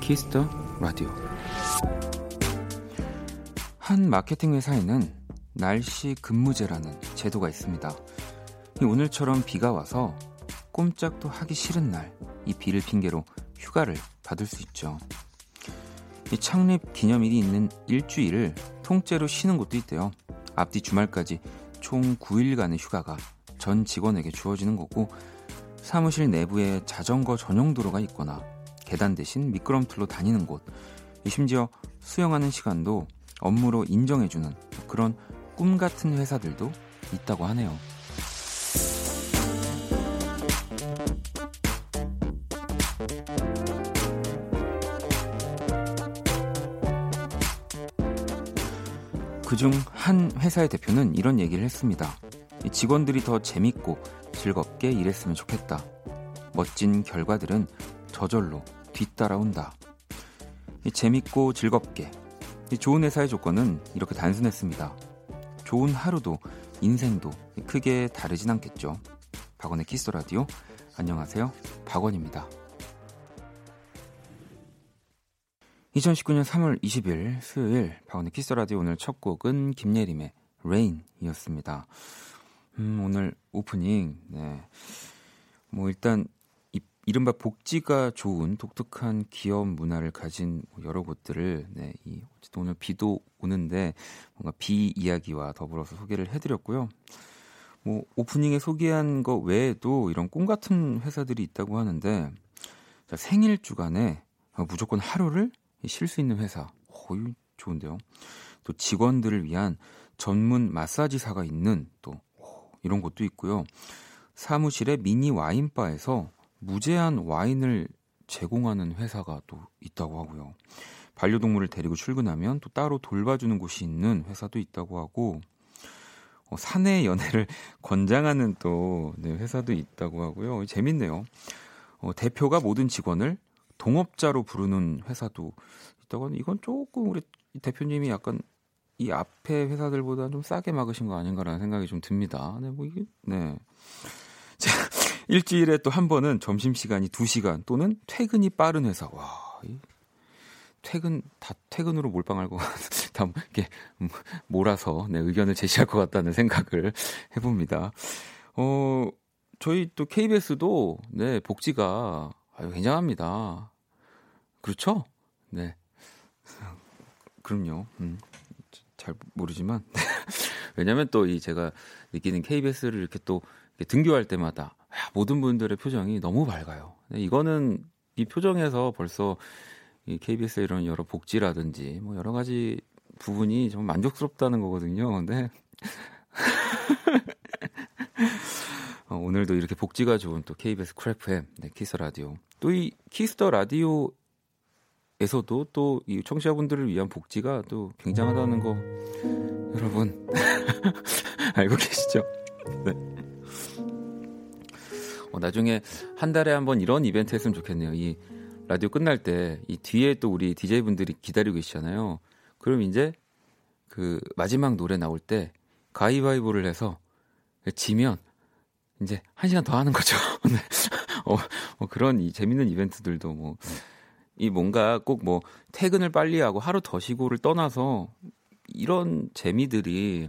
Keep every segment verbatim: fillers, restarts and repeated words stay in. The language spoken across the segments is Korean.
키스터 라디오. 한 마케팅 회사에는 날씨 근무제라는 제도가 있습니다. 오늘처럼 비가 와서 꼼짝도 하기 싫은 날, 이 비를 핑계로 휴가를 받을 수 있죠. 이 창립 기념일이 있는 일주일을 통째로 쉬는 곳도 있대요. 앞뒤 주말까지 총 구 일간의 휴가가 전 직원에게 주어지는 거고, 사무실 내부에 자전거 전용 도로가 있거나 계단 대신 미끄럼틀로 다니는 곳, 심지어 수영하는 시간도 업무로 인정해주는 그런 꿈같은 회사들도 있다고 하네요. 그중 한 회사의 대표는 이런 얘기를 했습니다. 직원들이 더 재밌고 즐겁게 일했으면 좋겠다. 멋진 결과들은 저절로 뒤따라온다. 재밌고 즐겁게. 좋은 회사의 조건은 이렇게 단순했습니다. 좋은 하루도 인생도 크게 다르진 않겠죠. 박원의 키스 라디오. 안녕하세요. 박원입니다. 이천십구 년 삼월 이십일 수요일 박원의 키스라디오. 오늘 첫 곡은 김예림의 레인이었습니다. 음, 오늘 오프닝, 네. 뭐 일단 이, 이른바 복지가 좋은 독특한 기업 문화를 가진 여러 곳들을, 네, 이, 어쨌든 오늘 비도 오는데 뭔가 비 이야기와 더불어서 소개를 해드렸고요. 뭐 오프닝에 소개한 거 외에도 이런 꿈 같은 회사들이 있다고 하는데, 자, 생일 주간에 무조건 하루를 쉴 수 있는 회사, 어유 좋은데요. 또 직원들을 위한 전문 마사지사가 있는 또 이런 곳도 있고요. 사무실의 미니 와인바에서 무제한 와인을 제공하는 회사가 또 있다고 하고요. 반려동물을 데리고 출근하면 또 따로 돌봐주는 곳이 있는 회사도 있다고 하고, 어, 사내 연애를 권장하는 또, 네, 회사도 있다고 하고요. 재밌네요. 어, 대표가 모든 직원을 동업자로 부르는 회사도 있다고 하는데, 이건 조금 우리 대표님이 약간 이 앞에 회사들보다는 좀 싸게 막으신 거 아닌가라는 생각이 좀 듭니다. 네, 뭐 이게, 네. 자, 일주일에 또 한 번은 점심시간이 두 시간 또는 퇴근이 빠른 회사. 와, 이 퇴근, 다 퇴근으로 몰빵할 것 같아서 다 이렇게 몰아서, 네, 의견을 제시할 것 같다는 생각을 해봅니다. 어, 저희 또 케이비에스도, 네, 복지가 아유, 굉장합니다. 그렇죠? 네. 그럼요. 음, 잘 모르지만. 왜냐면 또 이 제가 느끼는 케이비에스를 이렇게 또 이렇게 등교할 때마다 모든 분들의 표정이 너무 밝아요. 이거는 이 표정에서 벌써 이 케이비에스의 이런 여러 복지라든지 뭐 여러 가지 부분이 정말 만족스럽다는 거거든요. 근데 어, 오늘도 이렇게 복지가 좋은 또 케이비에스 크래프엠, 네, 키스 라디오. 또 이 키스터 라디오에서도 또 이 청취자분들을 위한 복지가 또 굉장하다는 거 여러분 알고 계시죠? 네. 어, 나중에 한 달에 한 번 이런 이벤트 했으면 좋겠네요. 이 라디오 끝날 때 이 뒤에 또 우리 디제이분들이 기다리고 계시잖아요. 그럼 이제 그 마지막 노래 나올 때 가위바위보를 해서 지면 이제 한 시간 더 하는 거죠. 어, 어, 그런 이 재밌는 이벤트들도 뭐 이 뭔가 꼭 뭐 퇴근을 빨리 하고 하루 더 쉬고를 떠나서 이런 재미들이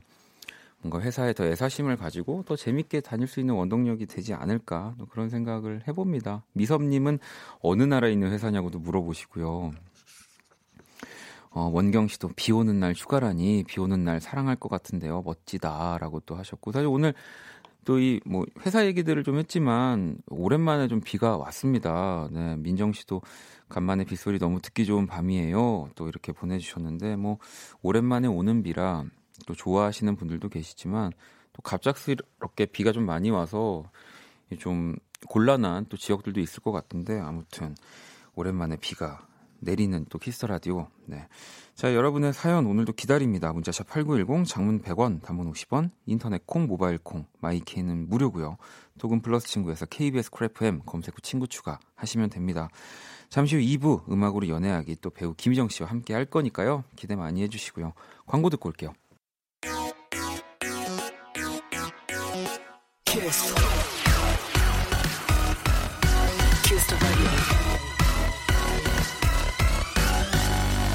뭔가 회사에 더 애사심을 가지고 더 재밌게 다닐 수 있는 원동력이 되지 않을까, 그런 생각을 해봅니다. 미섭님은 어느 나라에 있는 회사냐고도 물어보시고요. 어, 원경 씨도 비 오는 날 휴가라니, 비 오는 날 사랑할 것 같은데요. 멋지다라고 또 하셨고, 사실 오늘 또 이 뭐 회사 얘기들을 좀 했지만 오랜만에 좀 비가 왔습니다. 네, 민정 씨도 간만에 빗소리 너무 듣기 좋은 밤이에요. 또 이렇게 보내주셨는데, 뭐 오랜만에 오는 비라 또 좋아하시는 분들도 계시지만 또 갑작스럽게 비가 좀 많이 와서 좀 곤란한 또 지역들도 있을 것 같은데, 아무튼 오랜만에 비가 내리는 또 키스 라디오. 네. 자, 여러분의 사연 오늘도 기다립니다. 문자샵 팔구일공, 장문 백 원, 단문 오십 원, 인터넷 콩, 모바일 콩, 마이케이는 무료고요. 토금 플러스 친구에서 케이비에스 크래프엠 검색 후 친구 추가하시면 됩니다. 잠시 후 이 부 음악으로 연애하기, 또 배우 김희정 씨와 함께 할 거니까요. 기대 많이 해주시고요. 광고 듣고 올게요. 키스.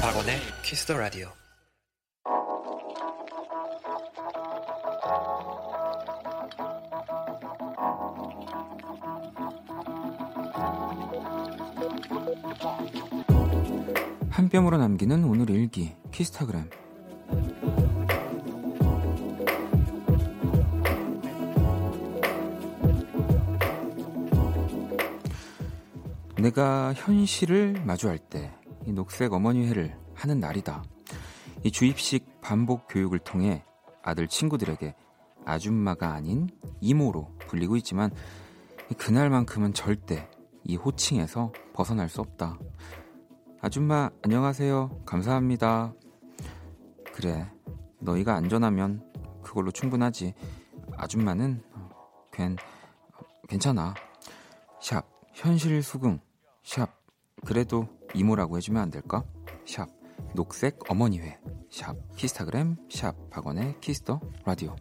박원의 키스 더 라디오. 한 뼘으로 남기는 오늘 일기 키스타그램. 내가 현실을 마주할 때 이 녹색 어머니 회를 하는 날이다. 이 주입식 반복 교육을 통해 아들 친구들에게 아줌마가 아닌 이모로 불리고 있지만 그날만큼은 절대 이 호칭에서 벗어날 수 없다. 아줌마 안녕하세요. 감사합니다. 그래, 너희가 안전하면 그걸로 충분하지. 아줌마는 괜, 괜찮아. 샵 현실 수긍. 샵 그래도 이모라고 해주면 안 될까? 샵 녹색 어머니회. 샵 키스타그램. 샵 박원의 키스더 라디오.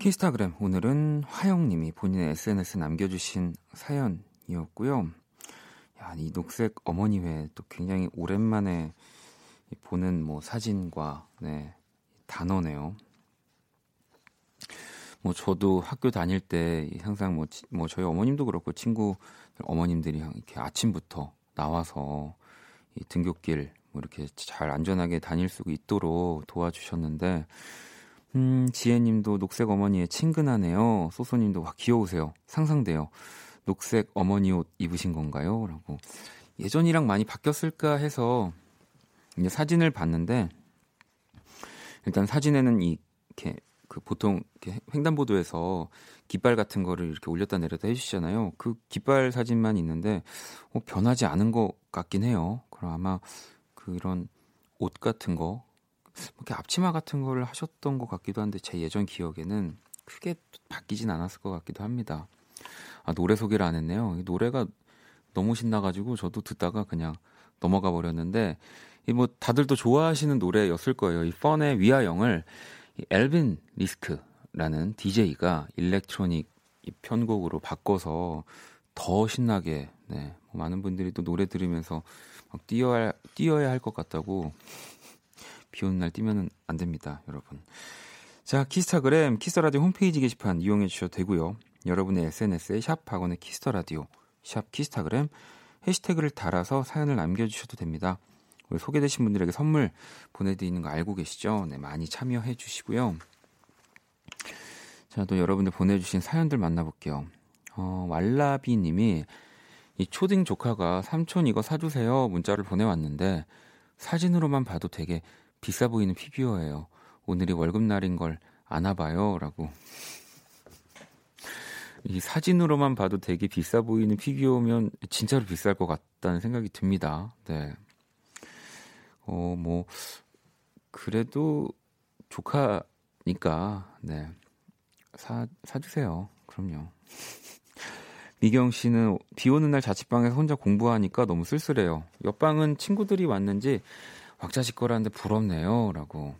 키스타그램, 오늘은 화영님이 본인의 에스엔에스에 남겨주신 사연이었고요. 야, 이 녹색 어머니 외에 또 굉장히 오랜만에 보는 뭐 사진과 네, 단어네요. 뭐 저도 학교 다닐 때 항상 뭐, 뭐 저희 어머님도 그렇고 친구 어머님들이 이렇게 아침부터 나와서 이 등굣길 뭐 이렇게 잘 안전하게 다닐 수 있도록 도와주셨는데. 음, 지혜님도 녹색 어머니에 친근하네요. 소소님도 와 귀여우세요. 상상돼요. 녹색 어머니 옷 입으신 건가요? 라고. 예전이랑 많이 바뀌었을까 해서 이제 사진을 봤는데, 일단 사진에는 이렇게 그 보통 이렇게 횡단보도에서 깃발 같은 거를 이렇게 올렸다 내렸다 해주시잖아요. 그 깃발 사진만 있는데 어, 변하지 않은 것 같긴 해요. 그럼 아마 그런 옷 같은 거, 이렇게 앞치마 같은 걸 하셨던 것 같기도 한데 제 예전 기억에는 크게 바뀌진 않았을 것 같기도 합니다. 아, 노래 소개를 안 했네요. 노래가 너무 신나가지고 저도 듣다가 그냥 넘어가 버렸는데 이 뭐 다들 또 좋아하시는 노래였을 거예요. 이 펀의 위아영을 엘빈 리스크라는 디제이가 일렉트로닉 편곡으로 바꿔서 더 신나게, 네, 많은 분들이 또 노래 들으면서 막 뛰어야, 뛰어야 할 것 같다고. 비 오는 날 뛰면 안 됩니다, 여러분. 자, 키스타그램, 키스터라디오 홈페이지 게시판 이용해 주셔도 되고요. 여러분의 에스엔에스에 샵 박원의 키스터라디오, 샵 키스타그램 해시태그를 달아서 사연을 남겨주셔도 됩니다. 우리 소개되신 분들에게 선물 보내드리는 거 알고 계시죠? 네, 많이 참여해 주시고요. 자, 또 여러분들 보내주신 사연들 만나볼게요. 어, 왈라비 님이 이 초딩 조카가 삼촌 이거 사주세요 문자를 보내왔는데 사진으로만 봐도 되게 비싸 보이는 피규어예요. 오늘이 월급날인 걸 아나 봐요. 라고. 이 사진으로만 봐도 되게 비싸 보이는 피규어면 진짜로 비쌀 것 같다는 생각이 듭니다. 네. 어, 뭐, 그래도 조카니까, 네. 사, 사주세요. 그럼요. 미경 씨는 비 오는 날 자취방에서 혼자 공부하니까 너무 쓸쓸해요. 옆방은 친구들이 왔는지 왁자식 거라는데 부럽네요. 라고.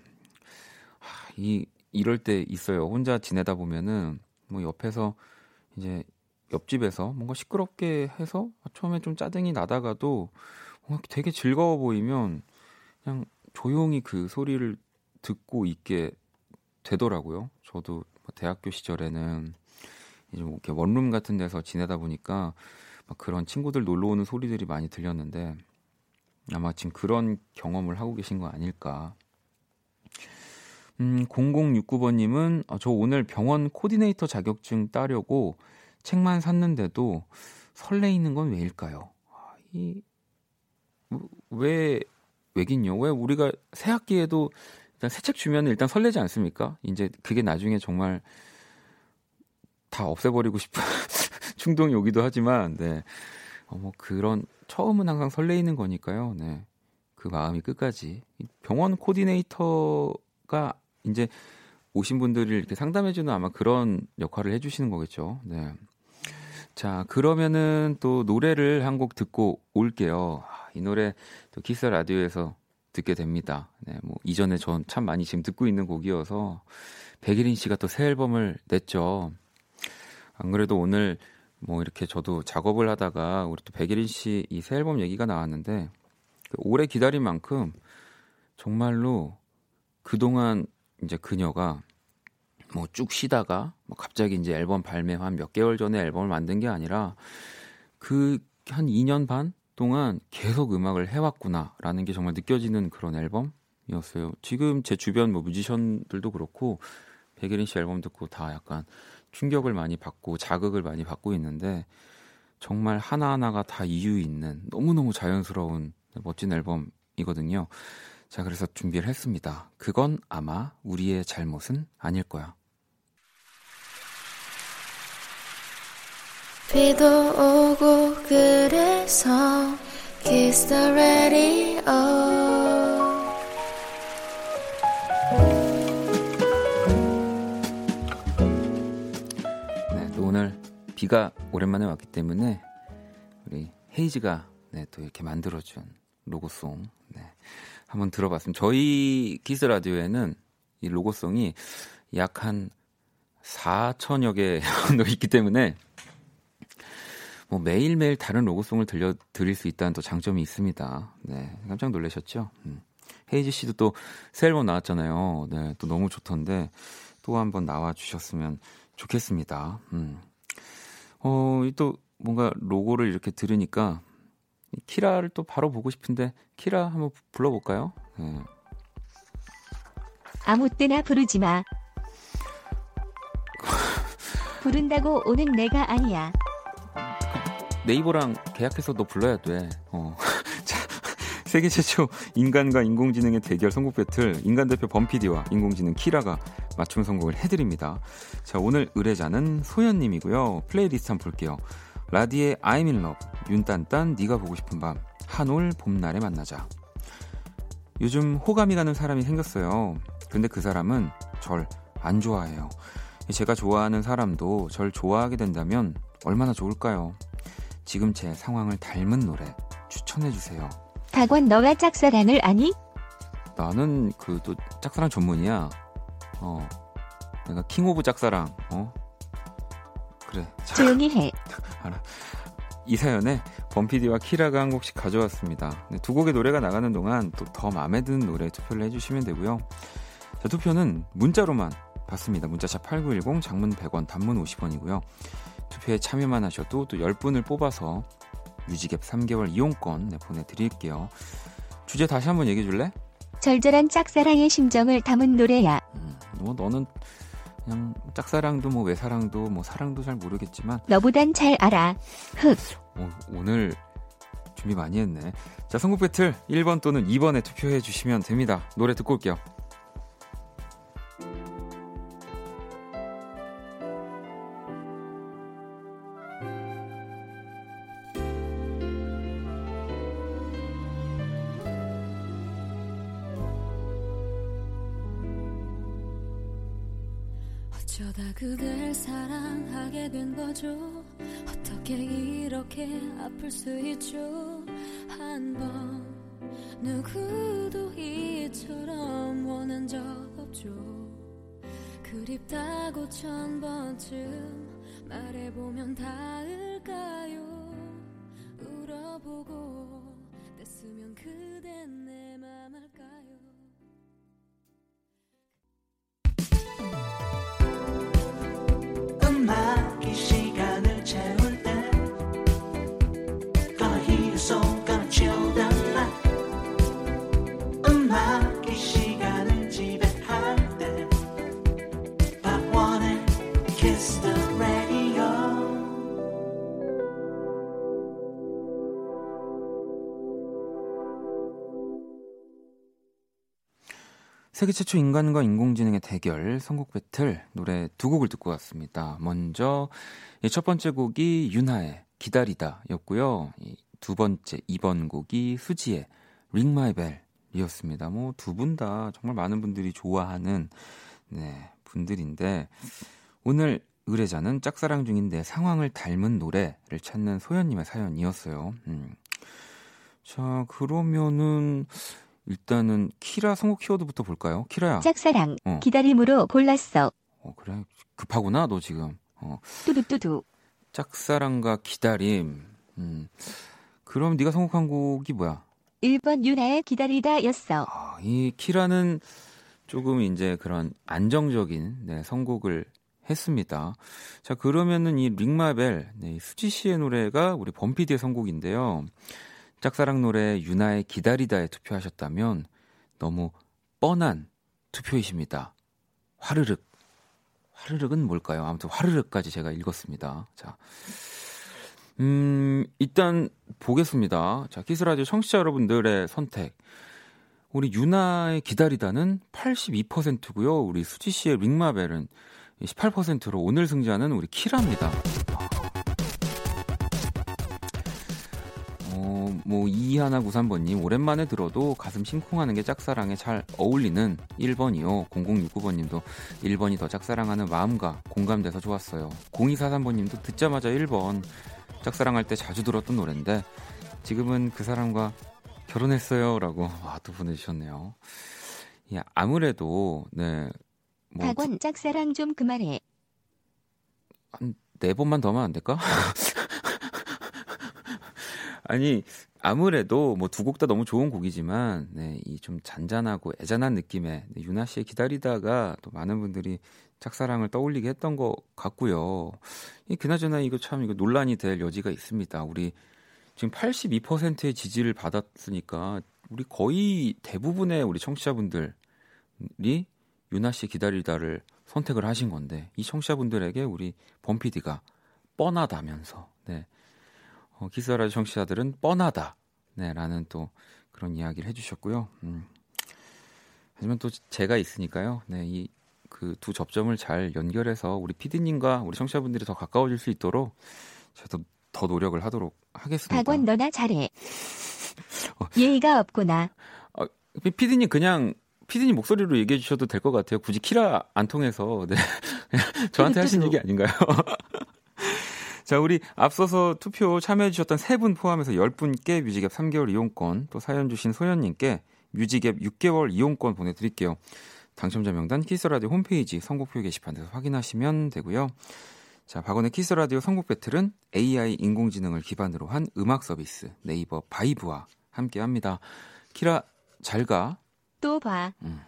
하, 이, 이럴 때 있어요. 혼자 지내다 보면은, 뭐 옆에서, 이제, 옆집에서 뭔가 시끄럽게 해서 처음에 좀 짜증이 나다가도 뭔가 되게 즐거워 보이면 그냥 조용히 그 소리를 듣고 있게 되더라고요. 저도 대학교 시절에는 이제 이렇게 원룸 같은 데서 지내다 보니까 막 그런 친구들 놀러 오는 소리들이 많이 들렸는데, 아마 지금 그런 경험을 하고 계신 거 아닐까. 음, 공공육구 번님은 아, 저 오늘 병원 코디네이터 자격증 따려고 책만 샀는데도 설레이는 건 왜일까요? 아, 이, 왜, 왜긴요? 왜 우리가 새 학기에도 일단 새 책 주면 일단 설레지 않습니까? 이제 그게 나중에 정말 다 없애버리고 싶은 충동이 오기도 하지만, 네. 어, 뭐 그런 처음은 항상 설레이는 거니까요. 네, 그 마음이 끝까지. 병원 코디네이터가 이제 오신 분들을 이렇게 상담해주는 아마 그런 역할을 해주시는 거겠죠. 네, 자, 그러면은 또 노래를 한 곡 듣고 올게요. 이 노래 또 키스 라디오에서 듣게 됩니다. 네, 뭐 이전에 전 참 많이 지금 듣고 있는 곡이어서 백일인 씨가 또 새 앨범을 냈죠. 안 그래도 오늘 뭐 이렇게 저도 작업을 하다가 우리 또 백일인 씨 이 새 앨범 얘기가 나왔는데 오래 기다린 만큼 정말로 그동안 이제 그녀가 뭐 쭉 쉬다가 뭐 갑자기 이제 앨범 발매 한 몇 개월 전에 앨범을 만든 게 아니라 그 한 이 년 반 동안 계속 음악을 해왔구나라는 게 정말 느껴지는 그런 앨범이었어요. 지금 제 주변 뭐 뮤지션들도 그렇고 백예린 씨 앨범 듣고 다 약간 충격을 많이 받고 자극을 많이 받고 있는데 정말 하나하나가 다 이유 있는 너무너무 자연스러운 멋진 앨범이거든요. 자, 그래서 준비를 했습니다. 그건 아마 우리의 잘못은 아닐 거야. 비도 오고 그래서 Kiss the radio. 네, 또 오늘 비가 오랜만에 왔기 때문에 우리 헤이즈가 네, 또 이렇게 만들어준 로고송 네, 한번 들어봤습니다. 저희 키스 라디오에는 이 로고송이 약 한 사천여 개 정도 있기 때문에 뭐 매일매일 다른 로고송을 들려드릴 수 있다는 또 장점이 있습니다. 네, 깜짝 놀라셨죠? 음. 헤이지 씨도 또 새 앨범 나왔잖아요. 네, 또 너무 좋던데 또 한번 나와주셨으면 좋겠습니다. 음. 어, 또 뭔가 로고를 이렇게 들으니까 키라를 또 바로 보고 싶은데 키라 한번 불러볼까요? 네. 아무 때나 부르지 마. 부른다고 오는 내가 아니야. 네이버랑 계약해서 너 불러야 돼. 어. 자, 세계 최초 인간과 인공지능의 대결 선곡 배틀, 인간 대표 범피디와 인공지능 키라가 맞춤 선곡을 해드립니다. 자, 오늘 의뢰자는 소연님이고요. 플레이리스트 한번 볼게요. 라디의 I'm in love, 윤딴딴 네가 보고 싶은 밤, 한올 봄날에 만나자. 요즘 호감이 가는 사람이 생겼어요. 근데 그 사람은 절 안 좋아해요. 제가 좋아하는 사람도 절 좋아하게 된다면 얼마나 좋을까요? 지금 제 상황을 닮은 노래 추천해주세요. 박원, 너가 짝사랑을 아니? 나는 그 또 짝사랑 전문이야. 어, 내가 킹 오브 짝사랑. 어, 그래. 조용히 해. 알아. 이 사연에 범피디와 키라가 한 곡씩 가져왔습니다. 두 곡의 노래가 나가는 동안 또 더 마음에 드는 노래 투표를 해주시면 되고요. 자, 투표는 문자로만 받습니다. 문자차 팔구일공, 장문 백 원, 단문 오십 원이고요. 투표에 참여만 하셔도 또 열 분을 뽑아서 뮤직앱 삼 개월 이용권 네, 보내드릴게요. 주제 다시 한번 얘기해줄래? 절절한 짝사랑의 심정을 담은 노래야. 음, 뭐 너는 그냥 짝사랑도 뭐 외사랑도 뭐 사랑도 잘 모르겠지만 너보단 잘 알아. 흑. 어, 오늘 준비 많이 했네. 자, 선곡 배틀 일 번 또는 이 번에 투표해 주시면 됩니다. 노래 듣고 올게요. 어쩌다 그댈 사랑하게 된 거죠. 어떻게 이렇게 아플 수 있죠. 한번 누구도 이처럼 원한 적 없죠. 그립다고 천 번쯤 말해보면 닿을까요. 울어보고 뗐으면 그댄 내 맘 할까요. 음악이 시간을 채울 때 Gonna hear your song, gonna chill the night. 음악이 시간을 지배할 때 박원의 Kiss the Radio. 세계 최초 인간과 인공지능의 대결 선곡 배틀 노래 두 곡을 듣고 왔습니다. 먼저 첫 번째 곡이 윤하의 기다리다였고요. 두 번째 이 번 곡이 수지의 Ring My Bell이었습니다. 뭐 두 분 다 정말 많은 분들이 좋아하는 네, 분들인데 오늘 의뢰자는 짝사랑 중인 내 상황을 닮은 노래를 찾는 소연님의 사연이었어요. 음. 자, 그러면은 일단은 키라 선곡 키워드부터 볼까요? 키라야. 짝사랑. 어. 기다림으로 골랐어. 어, 그래. 급하구나 너 지금. 어. 뚜두뚜두. 짝사랑과 기다림. 음. 그럼 네가 선곡한 곡이 뭐야? 일 번 유나의 기다리다였어. 아, 이 키라는 조금 이제 그런 안정적인 네, 선곡을 했습니다. 자, 그러면은 이 링마벨, 네, 수지 씨의 노래가 우리 범피디의 선곡인데요. 짝사랑 노래 유나의 기다리다에 투표하셨다면 너무 뻔한 투표이십니다. 화르륵. 화르륵은 뭘까요? 아무튼 화르륵까지 제가 읽었습니다. 자, 음, 일단 보겠습니다. 자, 키스라디오 청취자 여러분들의 선택. 우리 유나의 기다리다는 팔십이 퍼센트고요. 우리 수지 씨의 링마벨은 십팔 퍼센트로 오늘 승자는 우리 키라입니다. 어, 뭐 이일구삼번님 오랜만에 들어도 가슴 심쿵하는 게 짝사랑에 잘 어울리는 일 번이요. 공공육구번님도 일 번이 더 짝사랑하는 마음과 공감돼서 좋았어요. 공이사삼번님도 듣자마자 일 번 짝사랑할 때 자주 들었던 노래인데 지금은 그 사람과 결혼했어요 라고 아, 또 보내주셨네요. 야, 아무래도 네. 뭐, 박원 짝사랑 좀 그만해. 한 네 번만 더 하면 안 될까? 아니 아무래도 뭐 두 곡 다 너무 좋은 곡이지만 네, 이 좀 잔잔하고 애잔한 느낌의 네, 유나 씨의 기다리다가 또 많은 분들이 짝사랑을 떠올리게 했던 것 같고요. 이, 그나저나 이거 참 이거 논란이 될 여지가 있습니다. 우리 지금 팔십이 퍼센트의 지지를 받았으니까 우리 거의 대부분의 우리 청취자분들이 유나 씨 기다리다를 선택을 하신 건데 이 청취자분들에게 우리 범피디가 뻔하다면서 네. 어, 기사라지 청취자들은 뻔하다 네, 라는 또 그런 이야기를 해주셨고요. 음. 하지만 또 제가 있으니까요. 네, 이 그 두 접점을 잘 연결해서 우리 피디님과 우리 청취자분들이 더 가까워질 수 있도록 저도 더 노력을 하도록 하겠습니다. 박원 너나 잘해. 어. 예의가 없구나. 어, 피디님 그냥 피디님 목소리로 얘기해 주셔도 될 것 같아요. 굳이 키라 안 통해서 네. 저한테 하신 얘기 아닌가요? 자, 우리 앞서서 투표 참여해 주셨던 세 분 포함해서 열 분께 뮤직앱 삼 개월 이용권, 또 사연 주신 소연님께 뮤직앱 육 개월 이용권 보내드릴게요. 당첨자 명단 키스라디오 홈페이지 선곡표 게시판에서 확인하시면 되고요. 자, 박원의 키스라디오 선곡 배틀은 에이아이 인공지능을 기반으로 한 음악 서비스 네이버 바이브와 함께합니다. 키라 잘 가. 또 봐. 음.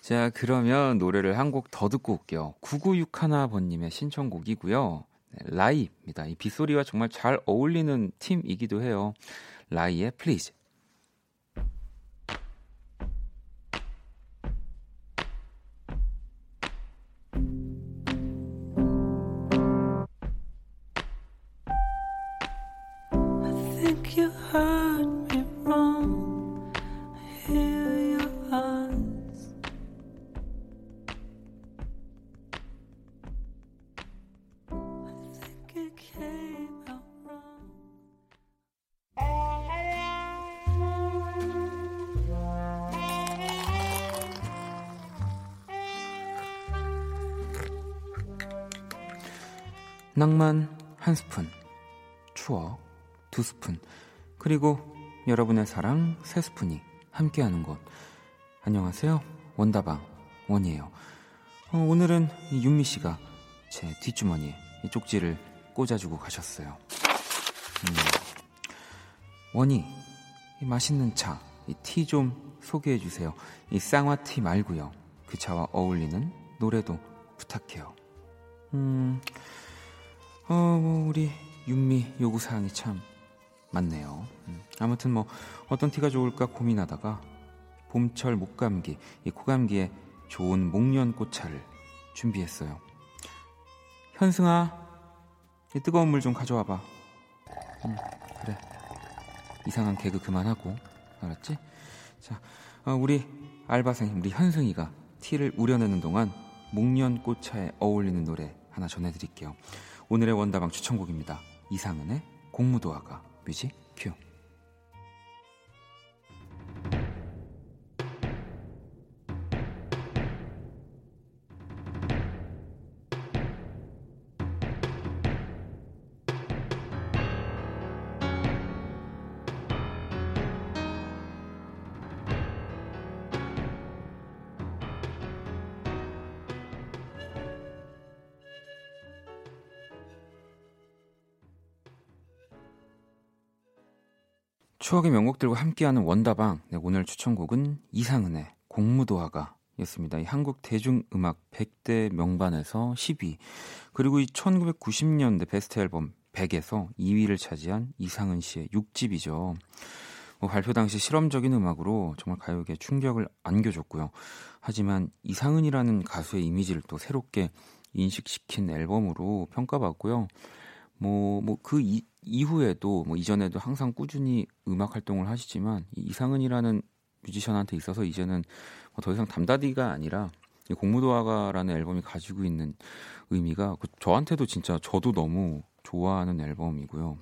자, 그러면 노래를 한 곡 더 듣고 올게요. 구구육일번님의 신청곡이고요. 네, 라이입니다. 이 빗소리와 정말 잘 어울리는 팀이기도 해요. 라이의 Please. I think you heard me wrong. 낭만 한 스푼, 추억 두 스푼, 그리고 여러분의 사랑 세 스푼이 함께하는 곳. 안녕하세요. 원다방 원이에요. 어, 오늘은 윤미 씨가 제 뒷주머니에 이 쪽지를 꽂아주고 가셨어요. 음. 원이, 이 맛있는 차, 이 티 좀 소개해 주세요. 이 쌍화티 말고요. 그 차와 어울리는 노래도 부탁해요. 음... 어, 뭐 우리 윤미 요구사항이 참 많네요. 음. 아무튼 뭐 어떤 티가 좋을까 고민하다가 봄철 목감기, 이 코감기에 좋은 목련꽃차를 준비했어요. 현승아, 이 뜨거운 물 좀 가져와봐. 음, 그래. 이상한 개그 그만하고, 알았지? 자, 어, 우리 알바생, 우리 현승이가 티를 우려내는 동안 목련꽃차에 어울리는 노래 하나 전해드릴게요. 오늘의 원다방 추천곡입니다. 이상은의 공무도화가. 뮤직 큐. 추억의 명곡들과 함께하는 원다방. 네, 오늘 추천곡은 이상은의 공무도화가 였습니다. 한국 대중음악 백 대 명반에서 십 위, 그리고 이 천구백구십 년대 베스트 앨범 백에서 이 위를 차지한 이상은 씨의 육 집이죠. 뭐 발표 당시 실험적인 음악으로 정말 가요계에 충격을 안겨줬고요. 하지만 이상은이라는 가수의 이미지를 또 새롭게 인식시킨 앨범으로 평가받고요. 뭐, 뭐 그 이후에도 뭐 이전에도 항상 꾸준히 음악 활동을 하시지만 이 이상은이라는 뮤지션한테 있어서 이제는 더 이상 담다디가 아니라 공무도화가라는 앨범이 가지고 있는 의미가 저한테도 진짜 저도 너무 좋아하는 앨범이고요.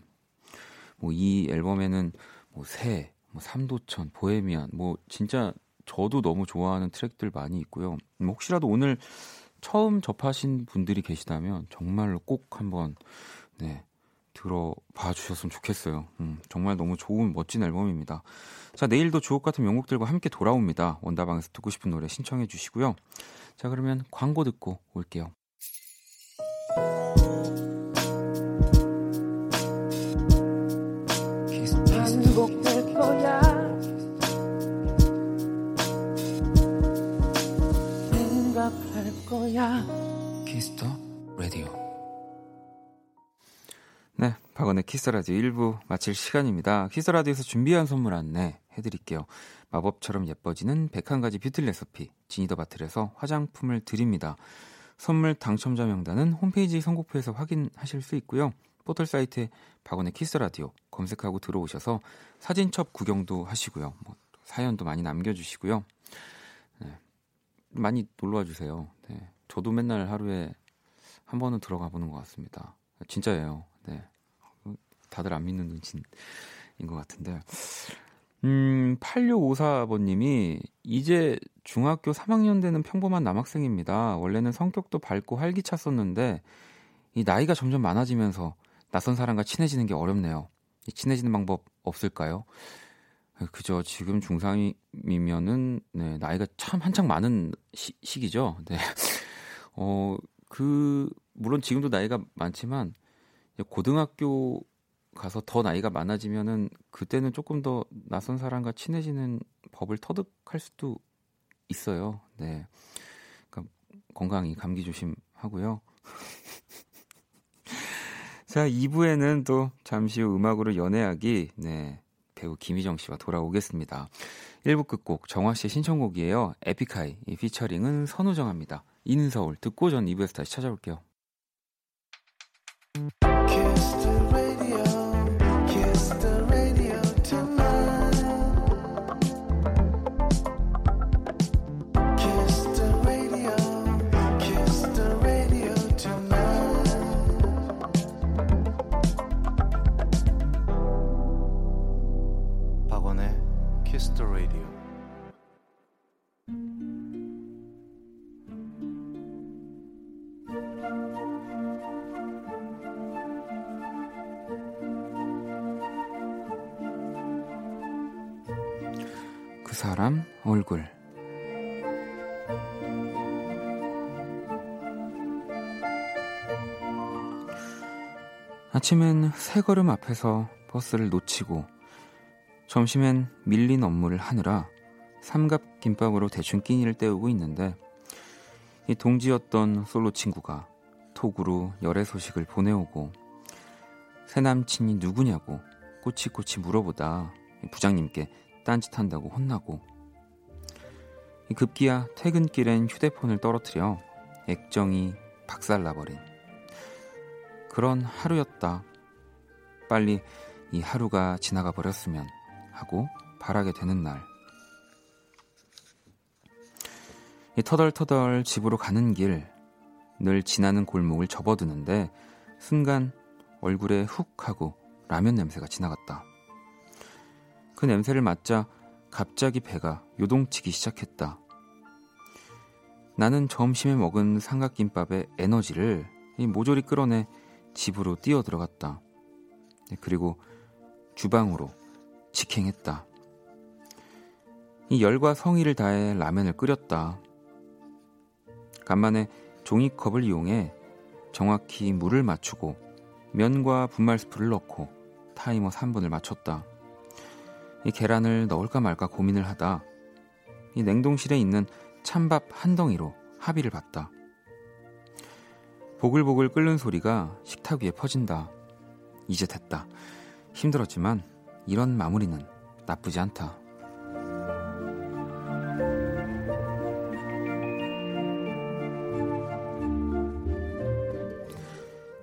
뭐 이 앨범에는 뭐 새, 뭐 삼도천, 보헤미안, 뭐 진짜 저도 너무 좋아하는 트랙들 많이 있고요. 뭐 혹시라도 오늘 처음 접하신 분들이 계시다면 정말로 꼭 한번 네, 들어봐 주셨으면 좋겠어요. 음, 정말 너무 좋은 멋진 앨범입니다. 자, 내일도 주옥같은 명곡들과 함께 돌아옵니다. 원다방에서 듣고 싶은 노래 신청해 주시고요. 자, 그러면 광고 듣고 올게요. 반복될 거야. 생각할 거야. 키스 더 라디오. 네, 박원의 키스라디오 일 부 마칠 시간입니다. 키스라디오에서 준비한 선물 안내 해드릴게요. 마법처럼 예뻐지는 백한 가지 뷰티 레시피 지니더바틀에서 화장품을 드립니다. 선물 당첨자 명단은 홈페이지 선곡표에서 확인하실 수 있고요. 포털사이트에 박원의 키스라디오 검색하고 들어오셔서 사진첩 구경도 하시고요. 뭐 사연도 많이 남겨주시고요. 네, 많이 놀러와주세요. 네, 저도 맨날 하루에 한 번은 들어가 보는 것 같습니다. 진짜예요. 네, 다들 안 믿는 눈치인 것 같은데. 음, 팔육오사 번님이 이제 중학교 삼 학년 되는 평범한 남학생입니다. 원래는 성격도 밝고 활기찼었는데 이 나이가 점점 많아지면서 낯선 사람과 친해지는 게 어렵네요. 친해지는 방법 없을까요? 그죠. 지금 중삼이면은 네, 나이가 참 한창 많은 시, 시기죠. 네. 어, 그 물론 지금도 나이가 많지만 고등학교 가서 더 나이가 많아지면은 그때는 조금 더 낯선 사람과 친해지는 법을 터득할 수도 있어요. 네, 그러니까 건강히 감기 조심하고요. 자, 이 부에는 또 잠시 후 음악으로 연애하기 네, 배우 김희정 씨와 돌아오겠습니다. 일 부 끝곡 정화 씨의 신청곡이에요. 에픽하이 이 피처링은 선우정합니다. 이는 서울 듣고 전 이 부에서 다시 찾아올게요. Kiss the radio, kiss the radio tonight. Kiss the radio, kiss the radio tonight. 박원의 Kiss the Radio. 사람 얼굴. 아침엔 세 걸음 앞에서 버스를 놓치고 점심엔 밀린 업무를 하느라 삼각김밥으로 대충 끼니를 때우고 있는데 이 동지였던 솔로 친구가 톡으로 열애 소식을 보내오고 새 남친이 누구냐고 꼬치꼬치 물어보다 부장님께 딴짓한다고 혼나고 급기야 퇴근길엔 휴대폰을 떨어뜨려 액정이 박살나버린 그런 하루였다. 빨리 이 하루가 지나가 버렸으면 하고 바라게 되는 날. 터덜터덜 집으로 가는 길 늘 지나는 골목을 접어드는데 순간 얼굴에 훅 하고 라면 냄새가 지나갔다. 그 냄새를 맡자 갑자기 배가 요동치기 시작했다. 나는 점심에 먹은 삼각김밥의 에너지를 모조리 끌어내 집으로 뛰어들어갔다. 그리고 주방으로 직행했다. 이 열과 성의를 다해 라면을 끓였다. 간만에 종이컵을 이용해 정확히 물을 맞추고 면과 분말 스프를 넣고 타이머 삼 분을 맞췄다. 이 계란을 넣을까 말까 고민을 하다 이 냉동실에 있는 찬밥 한 덩이로 합의를 봤다. 보글보글 끓는 소리가 식탁 위에 퍼진다. 이제 됐다. 힘들었지만 이런 마무리는 나쁘지 않다.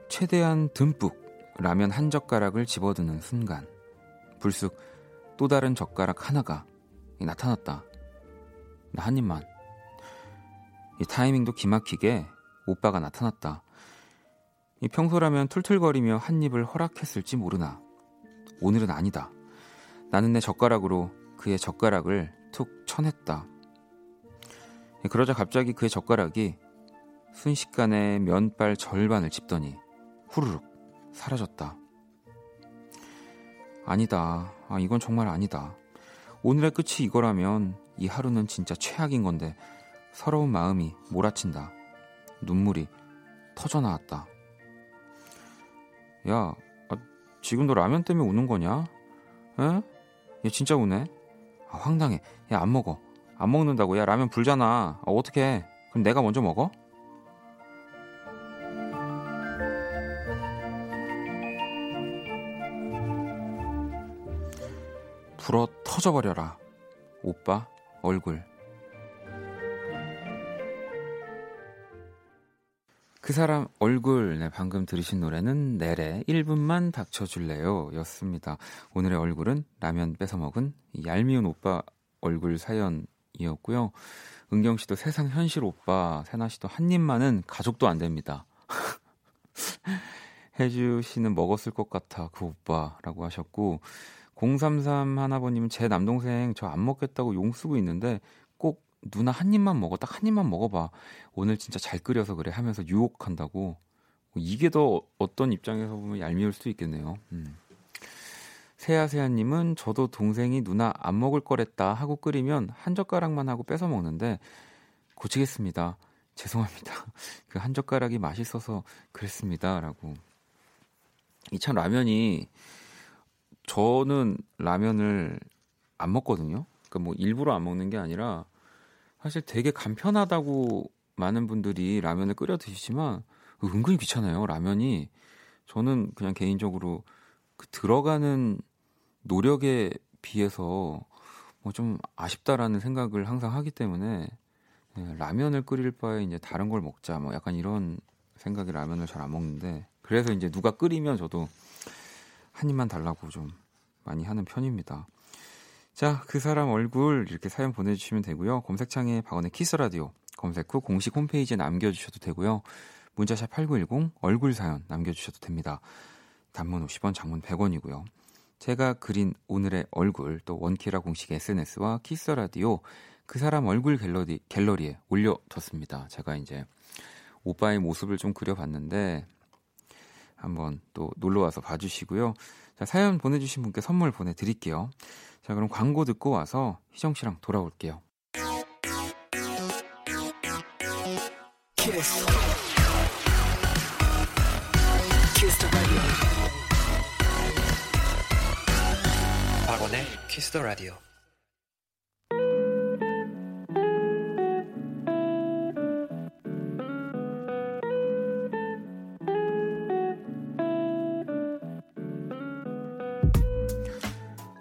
최대한 듬뿍 라면 한 젓가락을 집어드는 순간 불쑥 또 다른 젓가락 하나가 나타났다. 나 한 입만. 이 타이밍도 기막히게 오빠가 나타났다. 이 평소라면 툴툴거리며 한 입을 허락했을지 모르나 오늘은 아니다. 나는 내 젓가락으로 그의 젓가락을 툭 쳐냈다. 그러자 갑자기 그의 젓가락이 순식간에 면발 절반을 짚더니 후루룩 사라졌다. 아니다. 아, 이건 정말 아니다. 오늘의 끝이 이거라면 이 하루는 진짜 최악인 건데 서러운 마음이 몰아친다. 눈물이 터져나왔다. 야, 아, 지금 너 라면 때문에 우는 거냐? 에? 얘 진짜 우네? 아, 황당해. 야, 안 먹어. 안 먹는다고. 야, 라면 불잖아. 아, 어떡해. 그럼 내가 먼저 먹어? 불어 터져버려라. 오빠 얼굴. 그 사람 얼굴. 네, 방금 들으신 노래는 넬의 일 분만 닥쳐줄래요 였습니다. 오늘의 얼굴은 라면 뺏어먹은 얄미운 오빠 얼굴 사연이었고요. 은경씨도 세상 현실 오빠, 세나씨도 한 입만은 가족도 안 됩니다. 혜주씨는 먹었을 것 같아 그 오빠라고 하셨고, 공삼삼 하나버님은 제 남동생 저 안 먹겠다고 용 쓰고 있는데 꼭 누나 한 입만 먹어. 딱 한 입만 먹어봐. 오늘 진짜 잘 끓여서 그래 하면서 유혹한다고. 이게 더 어떤 입장에서 보면 얄미울 수도 있겠네요. 음. 세아세아님은 저도 동생이 누나 안 먹을 거랬다 하고 끓이면 한 젓가락만 하고 뺏어 먹는데 고치겠습니다. 죄송합니다. 그 한 젓가락이 맛있어서 그랬습니다. 라고. 이 참 라면이, 저는 라면을 안 먹거든요. 그러니까 뭐 일부러 안 먹는 게 아니라 사실 되게 간편하다고 많은 분들이 라면을 끓여 드시지만 은근히 귀찮아요. 라면이. 저는 그냥 개인적으로 그 들어가는 노력에 비해서 뭐 좀 아쉽다라는 생각을 항상 하기 때문에 라면을 끓일 바에 이제 다른 걸 먹자 뭐 약간 이런 생각에 라면을 잘 안 먹는데, 그래서 이제 누가 끓이면 저도 한 입만 달라고 좀 많이 하는 편입니다. 자, 그 사람 얼굴 이렇게 사연 보내주시면 되고요. 검색창에 박원의 키스라디오 검색 후 공식 홈페이지에 남겨주셔도 되고요. 문자샵 팔구일공 얼굴 사연 남겨주셔도 됩니다. 단문 오십 원, 장문 백 원이고요. 제가 그린 오늘의 얼굴, 또 원키라 공식 에스엔에스와 키스라디오 그 사람 얼굴 갤러리, 갤러리에 올려뒀습니다. 제가 이제 오빠의 모습을 좀 그려봤는데 한번 또 놀러와서 봐주시고요. 자, 사연 보내주신 분께 선물 보내드릴게요. 자, 그럼 광고 듣고 와서 희정씨랑 돌아올게요. 키스. 키스 더 라디오. 박원의 키스 더 라디오.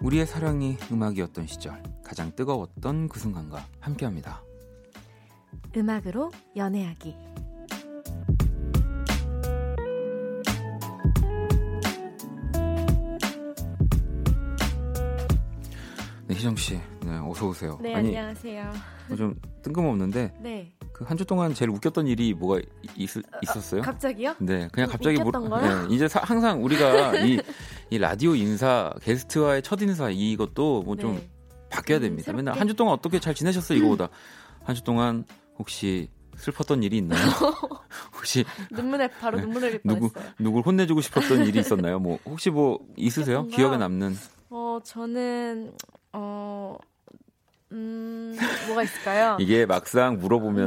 우리의 사랑이 음악이었던 시절, 가장 뜨거웠던 그 순간과 함께합니다. 음악으로 연애하기. 네, 희정 씨, 네, 어서 오세요. 네, 아니, 안녕하세요. 좀 뜬금없는데, 네. 그 한 주 동안 제일 웃겼던 일이 뭐가 있, 있었어요? 어, 갑자기요? 네, 그냥 갑자기 모르. 네, 이제 사, 항상 우리가 이 이 라디오 인사, 게스트와의 첫 인사, 이것도 뭐 좀 네. 바뀌어야 됩니다. 새롭게. 맨날 한 주 동안 어떻게 잘 지내셨어요? 이거보다 한 주 동안 혹시 슬펐던 일이 있나요? 혹시 눈물에 바로 네. 눈물 흘릴 뻔했어요. 누구 누굴 혼내주고 싶었던 일이 있었나요? 뭐 혹시 뭐 있으세요? 기억에 남는? 어 저는 어. 음 뭐가 있을까요? 이게 막상 물어보면은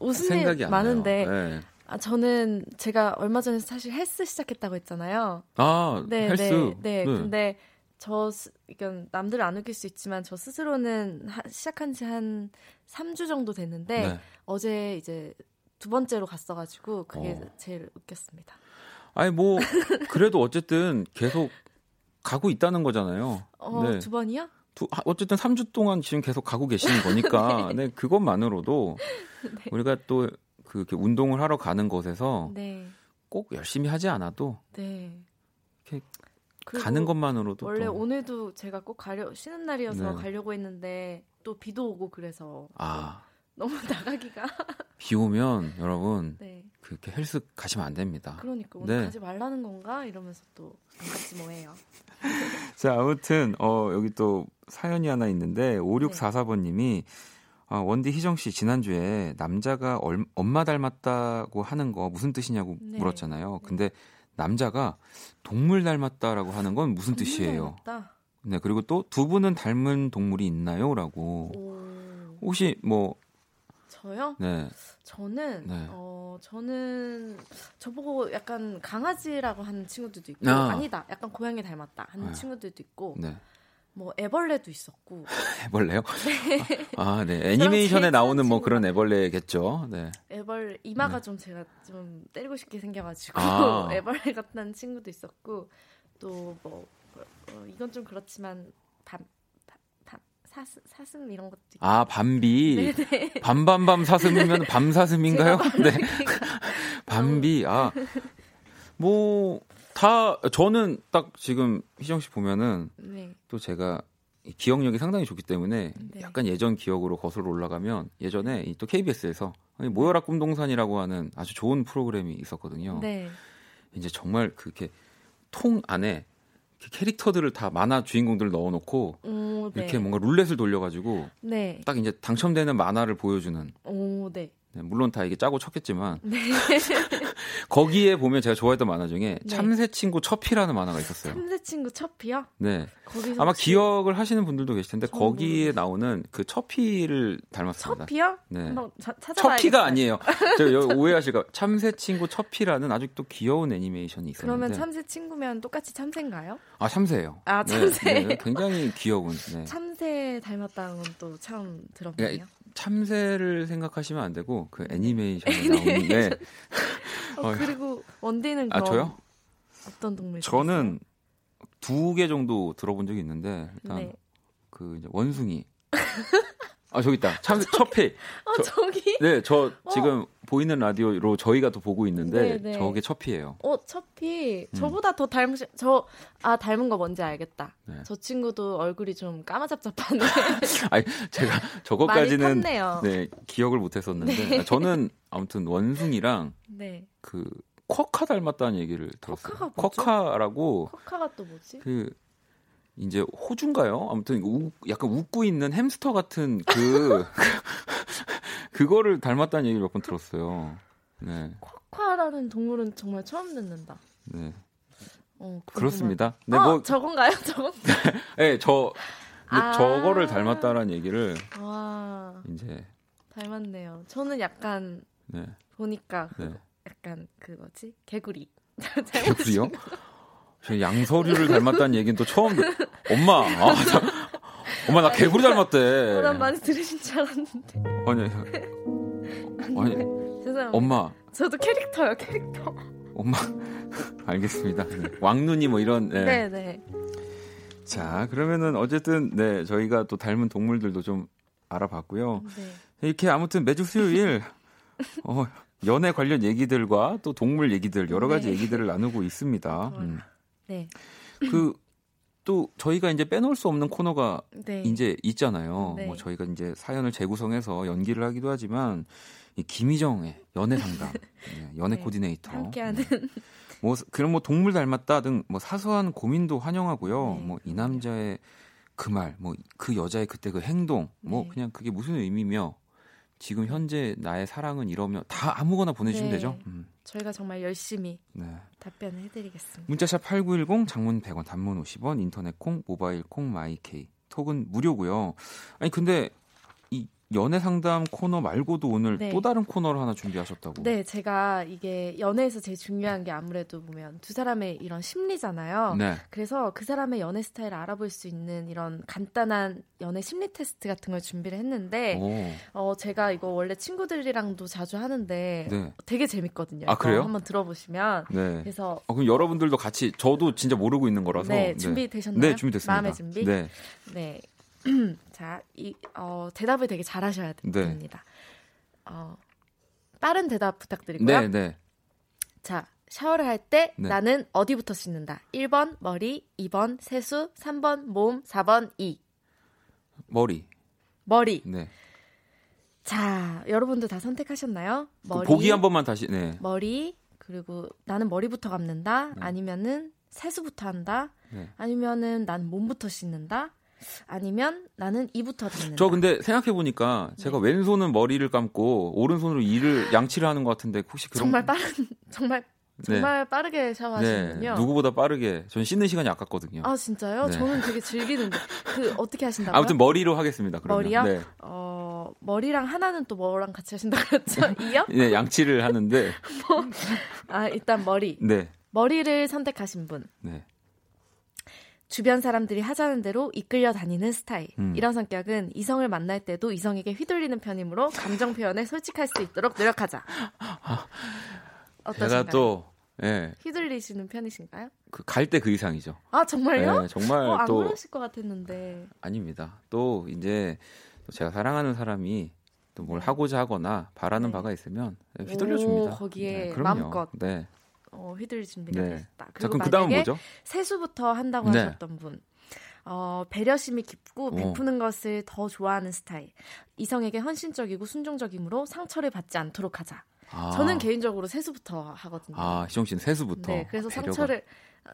네, 생각이 안 많은데. 나요. 네. 아, 저는 제가 얼마 전에 사실 헬스 시작했다고 했잖아요. 아, 네, 헬스. 네, 네. 네. 근데 저, 그러니까 남들을 안 웃길 수 있지만 저 스스로는 하, 시작한 지 한 삼 주 정도 됐는데 네. 어제 이제 두 번째로 갔어가지고 그게 어. 제일 웃겼습니다. 아니 뭐 그래도 어쨌든 계속 가고 있다는 거잖아요. 어, 네. 두 번이요? 두, 어쨌든 삼 주 동안 지금 계속 가고 계시는 거니까 네. 네, 그것만으로도 네. 우리가 또 그 운동을 하러 가는 곳에서 네. 꼭 열심히 하지 않아도 네. 이렇게 가는 것만으로도 원래 또. 오늘도 제가 꼭 가려 쉬는 날이어서 네. 가려고 했는데 또 비도 오고 그래서 아. 너무 나가기가 비 오면 여러분 네. 그렇게 헬스 가시면 안 됩니다. 그러니까 오늘 네. 가지 말라는 건가 이러면서 또 안 갔지 뭐예요. 자 아무튼 어, 여기 또 사연이 하나 있는데 오육사사 번님이 아, 원디 희정씨 지난주에 남자가 얼, 엄마 닮았다고 하는 거 무슨 뜻이냐고 네. 물었잖아요. 근데 남자가 동물 닮았다라고 하는 건 무슨 뜻이에요? 닮았다? 네, 그리고 또 두 분은 닮은 동물이 있나요? 라고. 오... 혹시 뭐 저요? 네. 저는 네. 어 저는 저보고 약간 강아지라고 하는 친구들도 있고 아. 아니다. 약간 고양이 닮았다 하는 네. 친구들도 있고. 네. 뭐 애벌레도 있었고. 애벌레요? 네. 아, 네. 애니메이션에 나오는 뭐 그런 애벌레겠죠. 네. 애벌 이마가 네. 좀 제가 좀 때리고 싶게 생겨가지고 아. 애벌레 같은 친구도 있었고 또 뭐 어, 이건 좀 그렇지만 밤, 밤, 밤 사슴, 사슴 이런 것도 있고. 아 밤비. 네네. 밤밤밤 사슴이면 밤사슴인가요? 네. 밤비. 아 뭐. 다 저는 딱 지금 희정 씨 보면은 네. 또 제가 기억력이 상당히 좋기 때문에 네. 약간 예전 기억으로 거슬러 올라가면 예전에 또 케이비에스에서 모여라 꿈동산이라고 하는 아주 좋은 프로그램이 있었거든요. 네. 이제 정말 그렇게 통 안에 캐릭터들을 다 만화 주인공들을 넣어놓고 오, 네. 이렇게 뭔가 룰렛을 돌려가지고 네. 딱 이제 당첨되는 만화를 보여주는. 오, 네. 네, 물론 다 이게 짜고 쳤겠지만 네. 거기에 보면 제가 좋아했던 만화 중에 네. 참새친구 처피라는 만화가 있었어요. 참새친구 처피요? 네. 거기서 아마 혹시... 기억을 하시는 분들도 계실 텐데 거기에 모르겠어요. 나오는 그 처피를 닮았습니다. 처피요? 네. 처피가 아니에요. 제가 오해하실까 봐. 참새친구 처피라는 아주 또 귀여운 애니메이션이 있었는데 그러면 참새친구면 똑같이 참새인가요? 아 참새예요. 아 참새. 네, 네, 굉장히 귀여운. 네. 참새 닮았다는 건 또 참 들었네요. 그러니까 참새를 생각하시면 안 되고 그 애니메이션이 나오는데 어, 그리고 원디는 그럼 아, 저요? 어떤 동물? 저는 두 개 정도 들어본 적이 있는데 일단 네. 그 이제 원숭이 아 저기 있다 참 처피 어, 저기 네 저 지금 어. 보이는 라디오로 저희가 또 보고 있는데 네네. 저게 처피예요. 어 처피 음. 저보다 더 닮은 저 아 닮은 거 뭔지 알겠다. 네. 저 친구도 얼굴이 좀 까마잡잡하네. 아니 제가 저것까지는 네 기억을 못했었는데 네. 저는 아무튼 원숭이랑 네. 그 쿼카 닮았다는 얘기를 들었어요. 쿼카가 뭐죠? 쿼카라고 쿼카가 또 뭐지? 그 이제 호주인가요? 아무튼 우, 약간 웃고 있는 햄스터 같은 그 그거를 닮았다는 얘기를 몇 번 들었어요. 네. 쿼카라는 동물은 정말 처음 듣는다. 네. 어, 그렇습니다. 네, 어, 뭐 저건가요? 저건? 네, 저 아~ 저거를 닮았다라는 얘기를 와. 이제 닮았네요. 저는 약간 네. 보니까 네. 약간 그 뭐지? 개구리. 개구리요? 저 양서류를 닮았다는 얘기는 또 처음 듣... 엄마 아, 나... 엄마 나 개구리 닮았대. 어, 난 많이 들으신 줄 알았는데 아니 아니 죄송합니다. 엄마 저도 캐릭터요 캐릭터 엄마 알겠습니다. 네. 왕눈이 뭐 이런 네. 네네 자 그러면은 어쨌든 네 저희가 또 닮은 동물들도 좀 알아봤고요. 네. 이렇게 아무튼 매주 수요일 어, 연애 관련 얘기들과 또 동물 얘기들 여러 가지 네. 얘기들을 나누고 있습니다. 음. 네. 그 또 저희가 이제 빼놓을 수 없는 코너가 네. 이제 있잖아요. 네. 뭐 저희가 이제 사연을 재구성해서 연기를 하기도 하지만 이 김희정의 연애 상담, 연애 네. 코디네이터, 함께하는 네. 뭐 그런 뭐 동물 닮았다 등 뭐 사소한 고민도 환영하고요. 네. 뭐 이 남자의 그 말, 뭐 그 여자의 그때 그 행동, 뭐 네. 그냥 그게 무슨 의미며 지금 현재 나의 사랑은 이러면 다 아무거나 보내주시면 네. 되죠. 음. 저희가 정말 열심히 네. 답변을 해드리겠습니다. 문자샵 팔구일공, 장문 백 원, 단문 오십 원, 인터넷 콩, 모바일 콩, 마이케이, 톡은 무료고요. 아니 근데 이 연애 상담 코너 말고도 오늘 네. 또 다른 코너를 하나 준비하셨다고. 네, 제가 이게 연애에서 제일 중요한 게 아무래도 보면 두 사람의 이런 심리잖아요. 네. 그래서 그 사람의 연애 스타일을 알아볼 수 있는 이런 간단한 연애 심리 테스트 같은 걸 준비를 했는데 어, 제가 이거 원래 친구들이랑도 자주 하는데 네. 되게 재밌거든요. 아, 그래요? 한번 들어보시면. 네. 그래서 아, 그럼 여러분들도 같이 저도 진짜 모르고 있는 거라서. 네, 준비되셨나요? 네, 준비됐습니다. 마음의 준비? 네. 네. 자, 이, 어, 대답을 되게 잘하셔야 됩니다. 네. 어, 빠른 대답 부탁드리고요. 네, 네. 자, 샤워를 할 때 네. 나는 어디부터 씻는다? 일 번 머리, 이 번 세수, 삼 번 몸, 사 번 이. 머리. 머리. 네. 자, 여러분들 다 선택하셨나요? 머리. 보기 한 번만 다시. 네. 머리. 그리고 나는 머리부터 감는다. 네. 아니면은 세수부터 한다. 네. 아니면은 난 몸부터 씻는다. 아니면 나는 이부터 듣는다. 저 근데 생각해보니까 네. 제가 왼손은 머리를 감고 오른손으로 이를 양치를 하는 것 같은데 혹시 그런 정말 빠른 정말 정말 네. 빠르게 샤워하시는군요. 네. 누구보다 빠르게. 저는 씻는 시간이 아깝거든요. 아 진짜요? 네. 저는 되게 즐기는데 그 어떻게 하신다고요? 아무튼 머리로 하겠습니다. 그러면. 머리요? 네. 어 머리랑 하나는 또 뭐랑 같이 하신다고 그랬죠? 이요? 네 양치를 하는데. 뭐, 아 일단 머리. 네. 머리를 선택하신 분. 네. 주변 사람들이 하자는 대로 이끌려 다니는 스타일. 음. 이런 성격은 이성을 만날 때도 이성에게 휘둘리는 편이므로 감정 표현에 솔직할 수 있도록 노력하자. 어떠신가요? 제가 또 예. 휘둘리시는 편이신가요? 그, 갈 때 그 이상이죠. 아 정말요? 예, 정말 어, 안 또, 그러실 것 같았는데. 아닙니다. 또 이제 제가 사랑하는 사람이 또 뭘 하고자 하거나 바라는 네. 바가 있으면 휘둘려 줍니다. 거기에 네, 마음껏. 네. 어, 휘둘 준비가 네. 됐다. 그리고 자, 만약에 뭐죠? 세수부터 한다고 네. 하셨던 분. 어, 배려심이 깊고 베푸는 오. 것을 더 좋아하는 스타일. 이성에게 헌신적이고 순종적이므로 상처를 받지 않도록 하자. 아. 저는 개인적으로 세수부터 하거든요. 아, 희정 씨는 세수부터. 네, 그래서 배려가. 상처를...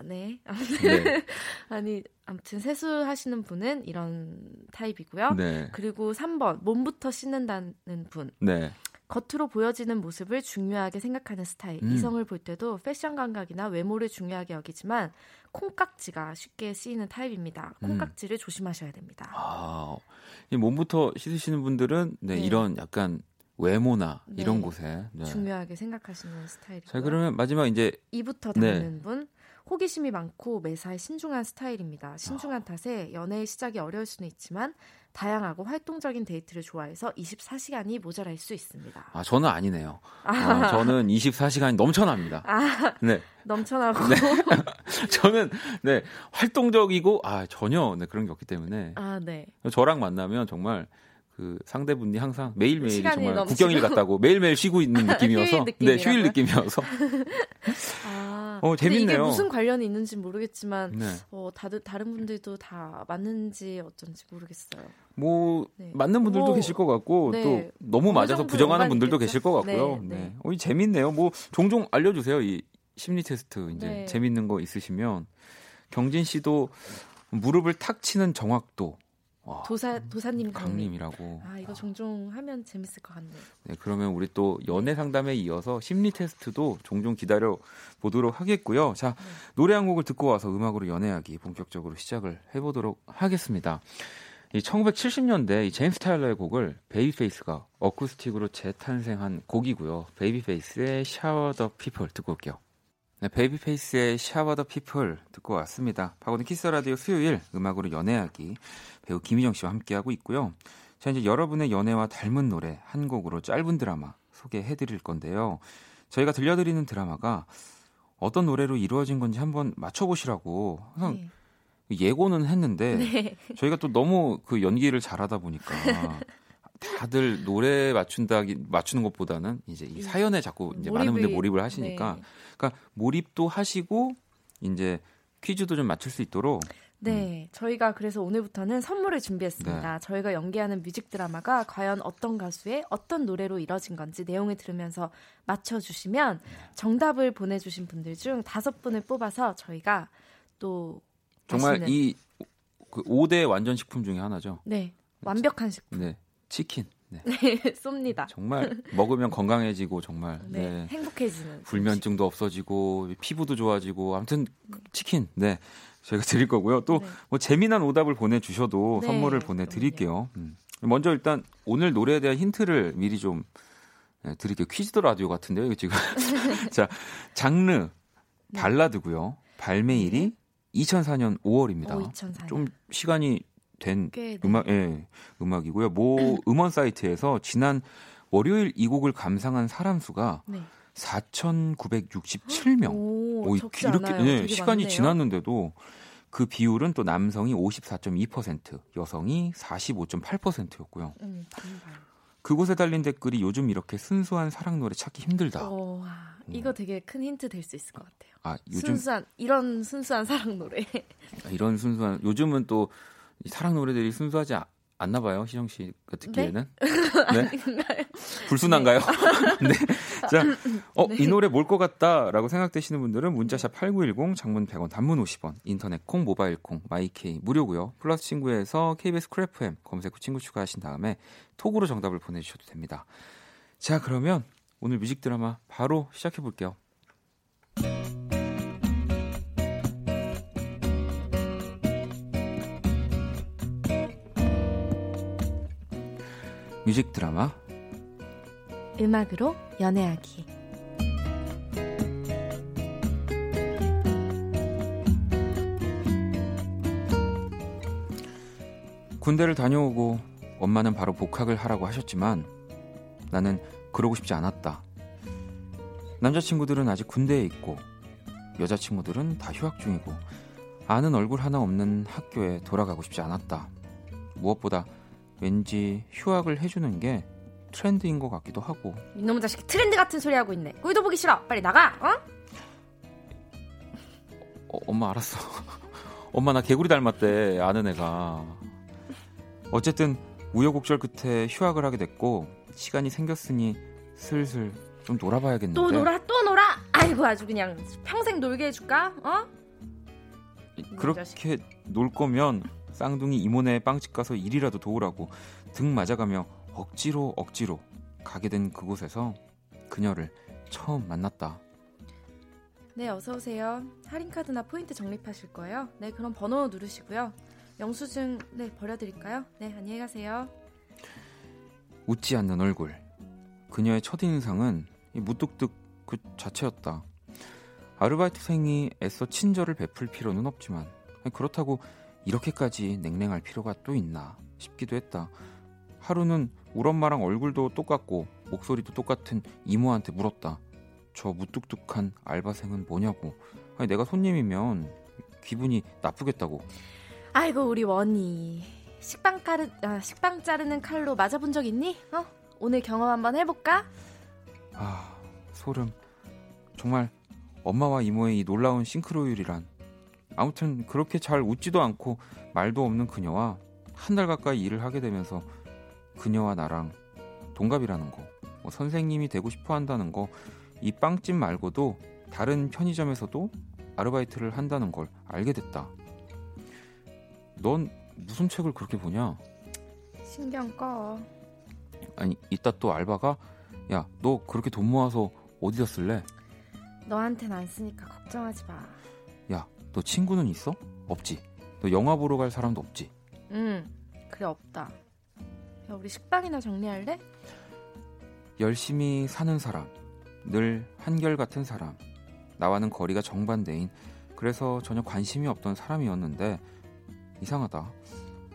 네. 아무튼, 네. 아니, 아무튼 세수하시는 분은 이런 타입이고요. 네. 그리고 삼 번, 몸부터 씻는다는 분. 네. 겉으로 보여지는 모습을 중요하게 생각하는 스타일. 음. 이성을 볼 때도 패션 감각이나 외모를 중요하게 여기지만 콩깍지가 쉽게 씌이는 타입입니다. 콩깍지를 음. 조심하셔야 됩니다. 아, 이 몸부터 씻으시는 분들은 네, 네. 이런 약간 외모나 네. 이런 곳에 네. 중요하게 생각하시는 스타일이고요. 자, 그러면 마지막 이제 이부터 다니는 네. 분. 호기심이 많고 매사에 신중한 스타일입니다. 신중한 탓에 연애의 시작이 어려울 수는 있지만 다양하고 활동적인 데이트를 좋아해서 이십사 시간이 모자랄 수 있습니다. 아, 저는 아니네요. 아, 저는 이십사 시간이 넘쳐납니다. 아, 네. 넘쳐나고. 네. 저는 네, 활동적이고 아, 전혀 네, 그런 게 없기 때문에. 아, 네. 저랑 만나면 정말 그 상대분이 항상 매일매일 정말 넘치고. 국경일 같다고 매일매일 쉬고 있는 느낌이어서 휴일 네, 휴일 느낌이어서 아, 어, 재밌네요. 이게 무슨 관련이 있는지 모르겠지만 네. 어, 다들 다른 분들도 다 맞는지 어쩐지 모르겠어요. 뭐 네. 맞는 분들도 뭐, 계실 것 같고 네. 또 너무 맞아서 부정하는 분들도 있겠죠? 계실 것 같고요. 네, 네. 네. 어, 재밌네요. 뭐 종종 알려주세요. 이 심리 테스트 이제 네. 재밌는 거 있으시면 경진 씨도 무릎을 탁 치는 정확도. 와, 도사 도사님 강림이라고. 아 이거 종종 하면 재밌을 것 같네요. 네 그러면 우리 또 연애 상담에 이어서 심리 테스트도 종종 기다려 보도록 하겠고요. 자 네. 노래 한 곡을 듣고 와서 음악으로 연애 이야기 본격적으로 시작을 해보도록 하겠습니다. 이 천구백칠십 년대 이 제임스 타일러의 곡을 베이비페이스가 어쿠스틱으로 재탄생한 곡이고요. 베이비페이스의 샤워 더 피플 듣고 올게요. 네, 베이비페이스의 샤워 더 피플 듣고 왔습니다. 박원의 키스 라디오 수요일 음악으로 연애 이야기 배우 김희정 씨와 함께하고 있고요. 자, 이제 여러분의 연애와 닮은 노래 한 곡으로 짧은 드라마 소개해드릴 건데요. 저희가 들려드리는 드라마가 어떤 노래로 이루어진 건지 한번 맞춰보시라고 항상 네. 예고는 했는데 네. 저희가 또 너무 그 연기를 잘하다 보니까 다들 노래 맞춘다기 맞추는 것보다는 이제 이 사연에 자꾸 이제 몰입을, 많은 분들 몰입을 하시니까 네. 그러니까 몰입도 하시고 이제 퀴즈도 좀 맞출 수 있도록 네, 음. 저희가 그래서 오늘부터는 선물을 준비했습니다. 네. 저희가 연기하는 뮤직 드라마가 과연 어떤 가수의 어떤 노래로 이뤄진 건지 내용을 들으면서 맞춰주시면 정답을 보내주신 분들 중 다섯 분을 뽑아서 저희가 또 정말 맛있는... 이 그 오 대 완전 식품 중에 하나죠. 네, 완벽한 식품. 네. 치킨. 네. 네, 쏩니다. 정말 먹으면 건강해지고 정말 네, 네. 행복해지는. 불면증도 없어지고 피부도 좋아지고 아무튼 치킨. 네. 저희가 드릴 거고요. 또 뭐 네. 재미난 오답을 보내주셔도 네. 선물을 보내드릴게요. 음. 먼저 일단 오늘 노래에 대한 힌트를 미리 좀 드릴게요. 퀴즈 더 라디오 같은데요, 이거 지금. 자, 장르 발라드고요. 발매일이 이천사 년 오월입니다. 오, 이천사 년. 좀 시간이 된 꽤, 음악, 네. 예, 음악이고요. 모 음원 사이트에서 지난 월요일 이 곡을 감상한 사람 수가 네. 사천구백육십칠 명. 오, 오, 적지 이렇게 않아요. 네, 시간이 많네요. 지났는데도 그 비율은 또 남성이 오십사 점 이 퍼센트, 여성이 사십오 점 팔 퍼센트였고요. 음, 그곳에 달린 댓글이 요즘 이렇게 순수한 사랑 노래 찾기 힘들다. 오, 와, 이거 음. 되게 큰 힌트 될 수 있을 것 같아요. 아, 요즘, 순수한 이런 순수한 사랑 노래. 이런 순수한 요즘은 또 사랑 노래들이 순수하지 않, 않나 봐요. 희정 씨가 듣기에는. 네? 네? 불순한가요? 네. 자, 어, 네. 이 노래 뭘 것 같다라고 생각되시는 분들은 문자샵 팔구일공, 장문 백 원, 단문 오십 원, 인터넷 콩, 모바일 콩, 마이케이 무료고요. 플러스 친구에서 케이비에스 크래프엠 검색 후 친구 추가하신 다음에 톡으로 정답을 보내주셔도 됩니다. 자, 그러면 오늘 뮤직 드라마 바로 시작해볼게요. 뮤직 드라마 음악으로 연애하기. 군대를 다녀오고 엄마는 바로 복학을 하라고 하셨지만 나는 그러고 싶지 않았다. 남자친구들은 아직 군대에 있고 여자친구들은 다 휴학 중이고 아는 얼굴 하나 없는 학교에 돌아가고 싶지 않았다. 무엇보다 왠지 휴학을 해주는 게 트렌드인 것 같기도 하고. 이놈의 자식이 트렌드 같은 소리 하고 있네. 꼴도 보기 싫어. 빨리 나가. 어? 어 엄마 알았어. 엄마 나 개구리 닮았대. 아는 애가. 어쨌든 우여곡절 끝에 휴학을 하게 됐고 시간이 생겼으니 슬슬 좀 놀아봐야겠는데. 또 놀아 또 놀아. 아이고 아주 그냥 평생 놀게 해줄까? 어? 그렇게 놀 거면 쌍둥이 이모네 빵집 가서 일이라도 도우라고 등 맞아가며 억지로 억지로 가게 된 그곳에서 그녀를 처음 만났다. 네, 어서오세요. 할인카드나 포인트 적립하실 거예요? 네, 그럼 번호 누르시고요. 영수증 네 버려드릴까요? 네, 안녕히 가세요. 웃지 않는 얼굴. 그녀의 첫인상은 무뚝뚝 그 자체였다. 아르바이트생이 애써 친절을 베풀 필요는 없지만 그렇다고 이렇게까지 냉랭할 필요가 또 있나 싶기도 했다. 하루는 우리 엄마랑 얼굴도 똑같고 목소리도 똑같은 이모한테 물었다. 저 무뚝뚝한 알바생은 뭐냐고. 아니 내가 손님이면 기분이 나쁘겠다고. 아이고 우리 원이 식빵 까르 아, 식빵 자르는 칼로 맞아본 적 있니? 어? 오늘 경험 한번 해볼까? 아 소름. 정말 엄마와 이모의 이 놀라운 싱크로율이란. 아무튼 그렇게 잘 웃지도 않고 말도 없는 그녀와 한 달 가까이 일을 하게 되면서 그녀와 나랑 동갑이라는 거, 뭐 선생님이 되고 싶어 한다는 거, 이 빵집 말고도 다른 편의점에서도 아르바이트를 한다는 걸 알게 됐다. 넌 무슨 책을 그렇게 보냐? 신경 꺼. 아니 이따 또 알바가 야, 너 그렇게 돈 모아서 어디다 쓸래? 너한텐 안 쓰니까 걱정하지 마. 야 너 친구는 있어? 없지? 너 영화 보러 갈 사람도 없지? 응 그래 없다. 야 우리 식빵이나 정리할래? 열심히 사는 사람, 늘 한결같은 사람, 나와는 거리가 정반대인, 그래서 전혀 관심이 없던 사람이었는데 이상하다.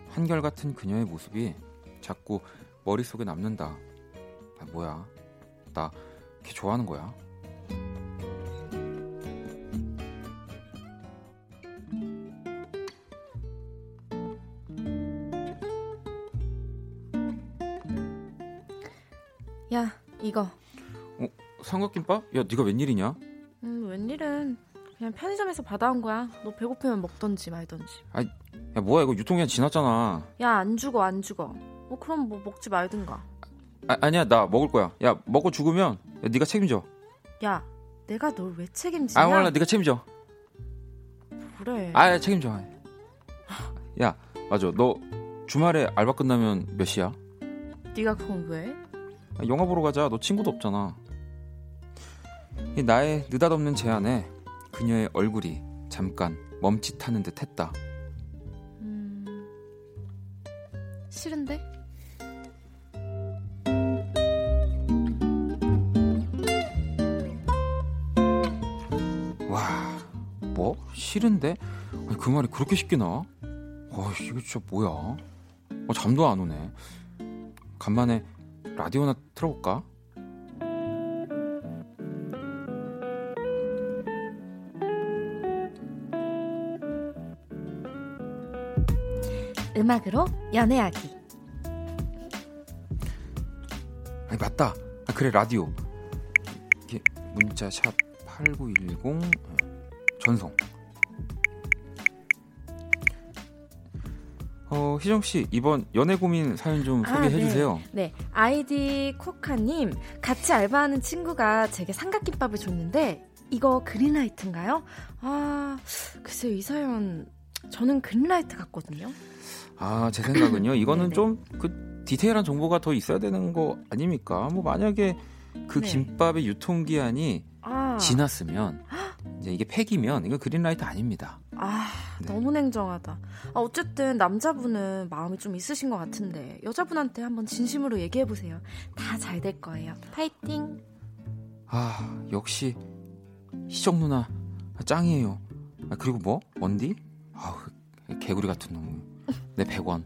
한결같은 그녀의 모습이 자꾸 머릿속에 남는다. 아, 뭐야 나 걔 좋아하는 거야? 야 이거 어? 삼각김밥? 야 네가 웬일이냐? 음 웬일은 그냥 편의점에서 받아온 거야. 너 배고프면 먹던지 말던지. 아이 야 뭐야 이거 유통기한 지났잖아. 야 안 죽어 안 죽어. 어 그럼 뭐 먹지 말든가. 아, 아니야 나 먹을 거야. 야 먹고 죽으면 야, 네가 책임져. 야 내가 널 왜 책임지냐? 아 몰라 네가 책임져. 그래 아 야, 책임져. 야 맞아 너 주말에 알바 끝나면 몇 시야? 네가 그건 왜? 영화 보러 가자. 너 친구도 없잖아. 나의 느닷없는 제안에 그녀의 얼굴이 잠깐 멈칫하는 듯 했다. 음... 싫은데? 와, 뭐? 싫은데? 아니, 그 말이 그렇게 쉽게 나와? 아, 이거 진짜 뭐야? 아, 잠도 안 오네. 간만에 라디오나 틀어볼까? 음악으로 연애하기. 아니 맞다. 아, 그래 라디오. 이게 문자 샵 팔구일공 전송. 어, 희정 씨 이번 연애 고민 사연 좀 아, 소개해 네. 주세요. 네, 아이디 쿼카님 같이 알바하는 친구가 제게 삼각김밥을 줬는데 이거 그린라이트인가요? 아 글쎄요 이 사연 저는 그린라이트 같거든요. 아, 제 생각은요. 이거는 좀 그 디테일한 정보가 더 있어야 되는 거 아닙니까? 뭐 만약에 그 네. 김밥의 유통기한이 아. 지났으면 이제 이게 팩이면 이거 그린라이트 아닙니다. 아, 네. 너무 냉정하다. 아, 어쨌든 남자분은 마음이 좀 있으신 것 같은데 여자분한테 한번 진심으로 얘기해보세요. 다 잘 될 거예요. 파이팅! 아, 역시 희정 누나 짱이에요. 아, 그리고 뭐? 언디? 아우, 개구리 같은 놈. 내 백 원.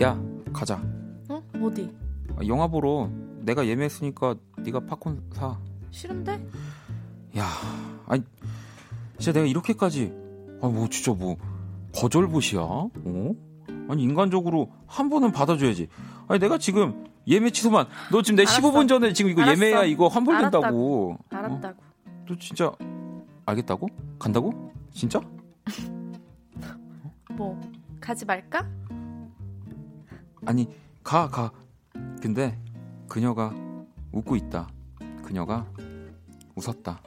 야, 가자. 어? 어디? 아, 영화 보러. 내가 예매했으니까 네가 팝콘 사. 싫은데? 야, 아니 진짜 내가 이렇게까지 아 뭐 진짜 뭐 거절봇이야? 어? 아니 인간적으로 한 번은 받아줘야지. 아니 내가 지금 예매 취소만. 너 지금 내 십오 분 전에 지금 이거 알았어. 예매야 이거 환불된다고. 알았다고. 알았다고. 어? 너 진짜 알겠다고? 간다고? 진짜? 뭐 가지 말까? 아니 가 가. 근데 그녀가 웃고 있다. 그녀가 웃었다.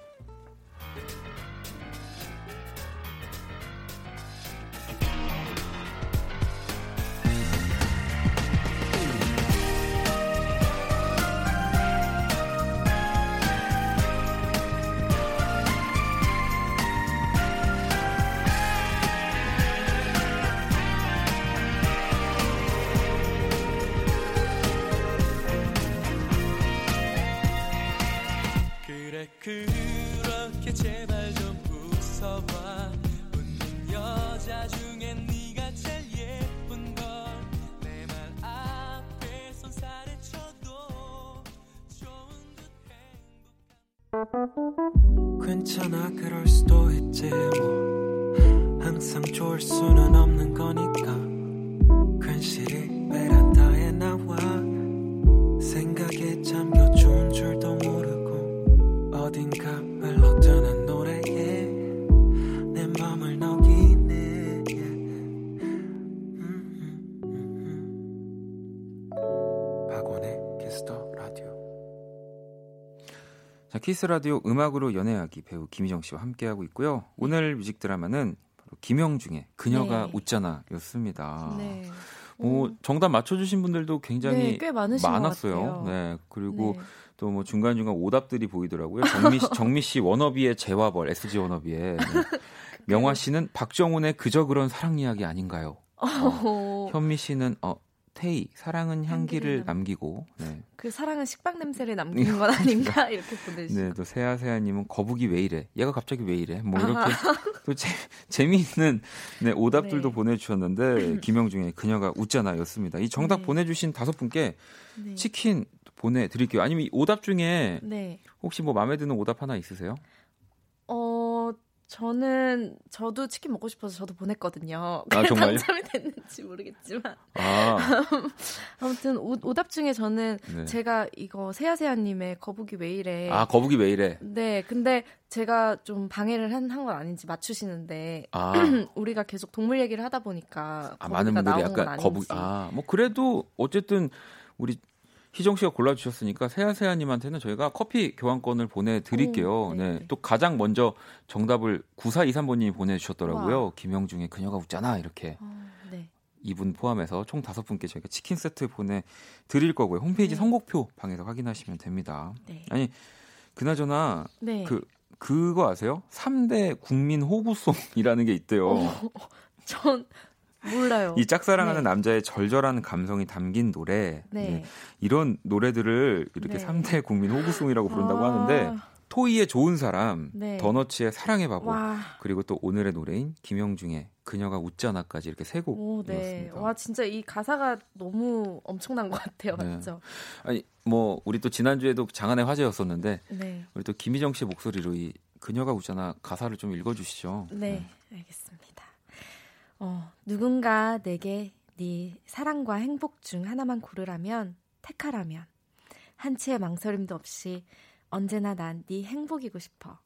괜찮아 그럴 수도 있지 뭐 항상 좋을 수는 없는 거니까 괜시리 베란다에 나와 생각에 잠겨 좋은 줄도 모르고 어딘가 흘러드는 노래에 내 맘을 녹이네. 음, 음, 음. 박원의 키스 더 라디오. 자, 키스라디오 음악으로 연애하기 배우 김희정 씨와 함께하고 있고요. 오늘 뮤직 드라마는 바로 김영중의 그녀가 네. 웃잖아 였습니다. 네. 오, 정답 맞춰주신 분들도 굉장히 네, 꽤 많으신 많았어요. 것 같아요. 네, 그리고 네. 또 뭐 중간중간 오답들이 보이더라고요. 정미 씨, 정미 씨 워너비의 재화벌, 에스지 워너비의. 네. 명화 씨는 박정훈의 그저 그런 사랑 이야기 아닌가요? 어, 현미 씨는 어 테이, 사랑은 향기를, 향기를 남기고 네. 그 사랑은 식빵 냄새를 남기는 건 아닌가 이렇게 보내주시고 네, 또 세아세아님은 거북이 왜 이래 얘가 갑자기 왜 이래 뭐 이렇게 또 재, 재미있는 네, 오답들도 네. 보내주셨는데 김영중의 그녀가 웃잖아 였습니다. 이 정답 네. 보내주신 다섯 분께 네. 치킨 보내드릴게요. 아니면 이 오답 중에 네. 혹시 뭐 마음에 드는 오답 하나 있으세요? 어... 저는 저도 치킨 먹고 싶어서 저도 보냈거든요. 아, 정말요? 당첨이 됐는지 모르겠지만 아. 아무튼 오, 오답 중에 저는 네. 제가 이거 세아세아님의 거북이 왜 이래 아 거북이 왜 이래 네 근데 제가 좀 방해를 한 건 아닌지 맞추시는데 아. 우리가 계속 동물 얘기를 하다 보니까 아, 많은 분들이 약간 거북이 아 뭐 그래도 어쨌든 우리 희정 씨가 골라주셨으니까 세아세아님한테는 저희가 커피 교환권을 보내드릴게요. 오, 네. 또 가장 먼저 정답을 구사이삼 번님이 보내주셨더라고요. 와. 김영중의 그녀가 웃잖아 이렇게. 어, 네. 이분 포함해서 총 다섯 분께 저희가 치킨 세트 보내드릴 거고요. 홈페이지 네. 선곡표 방에서 확인하시면 됩니다. 네. 아니 그나저나 네. 그, 그거 아세요? 삼 대 국민 호구송이라는 게 있대요. 오, 전... 몰라요. 이 짝사랑하는 네. 남자의 절절한 감성이 담긴 노래. 네. 네. 이런 노래들을 이렇게 네. 삼 대 국민 호구송이라고 부른다고 아~ 하는데 토이의 좋은 사람, 네. 더너츠의 사랑해봐고, 와. 그리고 또 오늘의 노래인 김영중의 그녀가 웃잖아까지 이렇게 세 곡이었습니다. 네. 와 진짜 이 가사가 너무 엄청난 것 같아요, 네. 맞죠? 아니 뭐 우리 또 지난주에도 장안의 화제였었는데 네. 우리 또 김희정 씨 목소리로 이 그녀가 웃잖아 가사를 좀 읽어주시죠. 네, 네. 알겠습니다. 어, 누군가 내게 네 사랑과 행복 중 하나만 고르라면 택하라면 한 치의 망설임도 없이. 언제나 난 네 행복이고 싶어.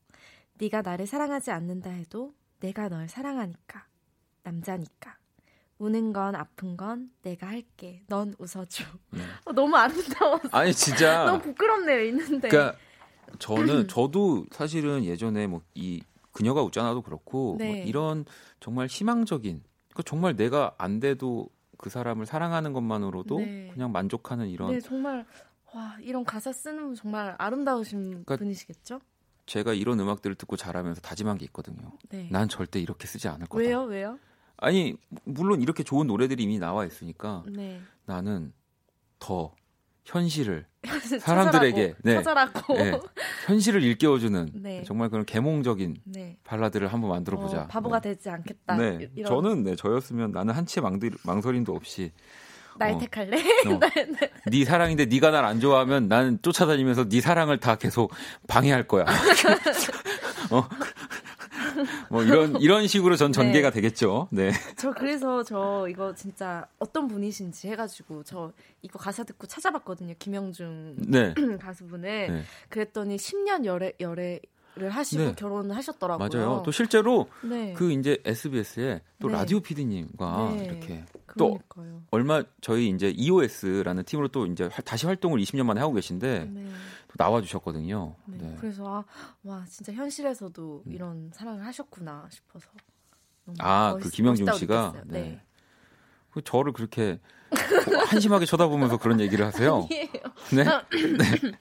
네가 나를 사랑하지 않는다 해도 내가 널 사랑하니까. 남자니까. 우는 건 아픈 건 내가 할게. 넌 웃어줘. 네. 어, 너무 아름다워서. 아니 진짜. 너무 부끄럽네요. 있는데. 그러니까 저는 저도 사실은 예전에 뭐 이 그녀가 웃잖아도 그렇고 네. 뭐 이런 정말 희망적인 그러니까 정말 내가 안 돼도 그 사람을 사랑하는 것만으로도 네. 그냥 만족하는 이런. 네 정말. 와, 이런 가사 쓰는 분 정말 아름다우신 그러니까 분이시겠죠? 제가 이런 음악들을 듣고 자라면서 다짐한 게 있거든요. 네. 난 절대 이렇게 쓰지 않을 거다. 왜요? 왜요? 아니, 물론 이렇게 좋은 노래들이 이미 나와 있으니까 네. 나는 더 현실을 사람들에게 네, 찾아라고 네, 현실을 일깨워주는 네. 정말 그런 계몽적인 네. 발라드를 한번 만들어보자. 어, 바보가 네. 되지 않겠다. 네. 이런. 저는 네, 저였으면 나는 한치의 망설임도 없이 날 택할래? 어, 어. 네 사랑인데 네가 날 안 좋아하면 난 쫓아다니면서 네 사랑을 다 계속 방해할 거야. 어. 뭐 이런 이런 식으로 전 전개가 네. 되겠죠. 네. 저 그래서 저 이거 진짜 어떤 분이신지 해가지고 저 이거 가사 듣고 찾아봤거든요. 김영중 네. 가수분을 네. 그랬더니 십 년 열애 열애 를 하시고 네. 결혼을 하셨더라고요. 맞아요. 또 실제로 네. 그 이제 에스비에스에 또 네. 라디오 피디님과 네. 이렇게 그러니까요. 또 얼마 저희 이제 이오에스라는 팀으로 또 이제 다시 활동을 이십 년 만에 하고 계신데 네. 또 나와 주셨거든요. 네. 네. 그래서 아, 와 진짜 현실에서도 음. 이런 사랑을 하셨구나 싶어서 너무 아, 멋있, 그 김영중 씨가 네. 네. 그 저를 그렇게 한심하게 쳐다보면서 그런 얘기를 하세요. 아니에요. 네. 네.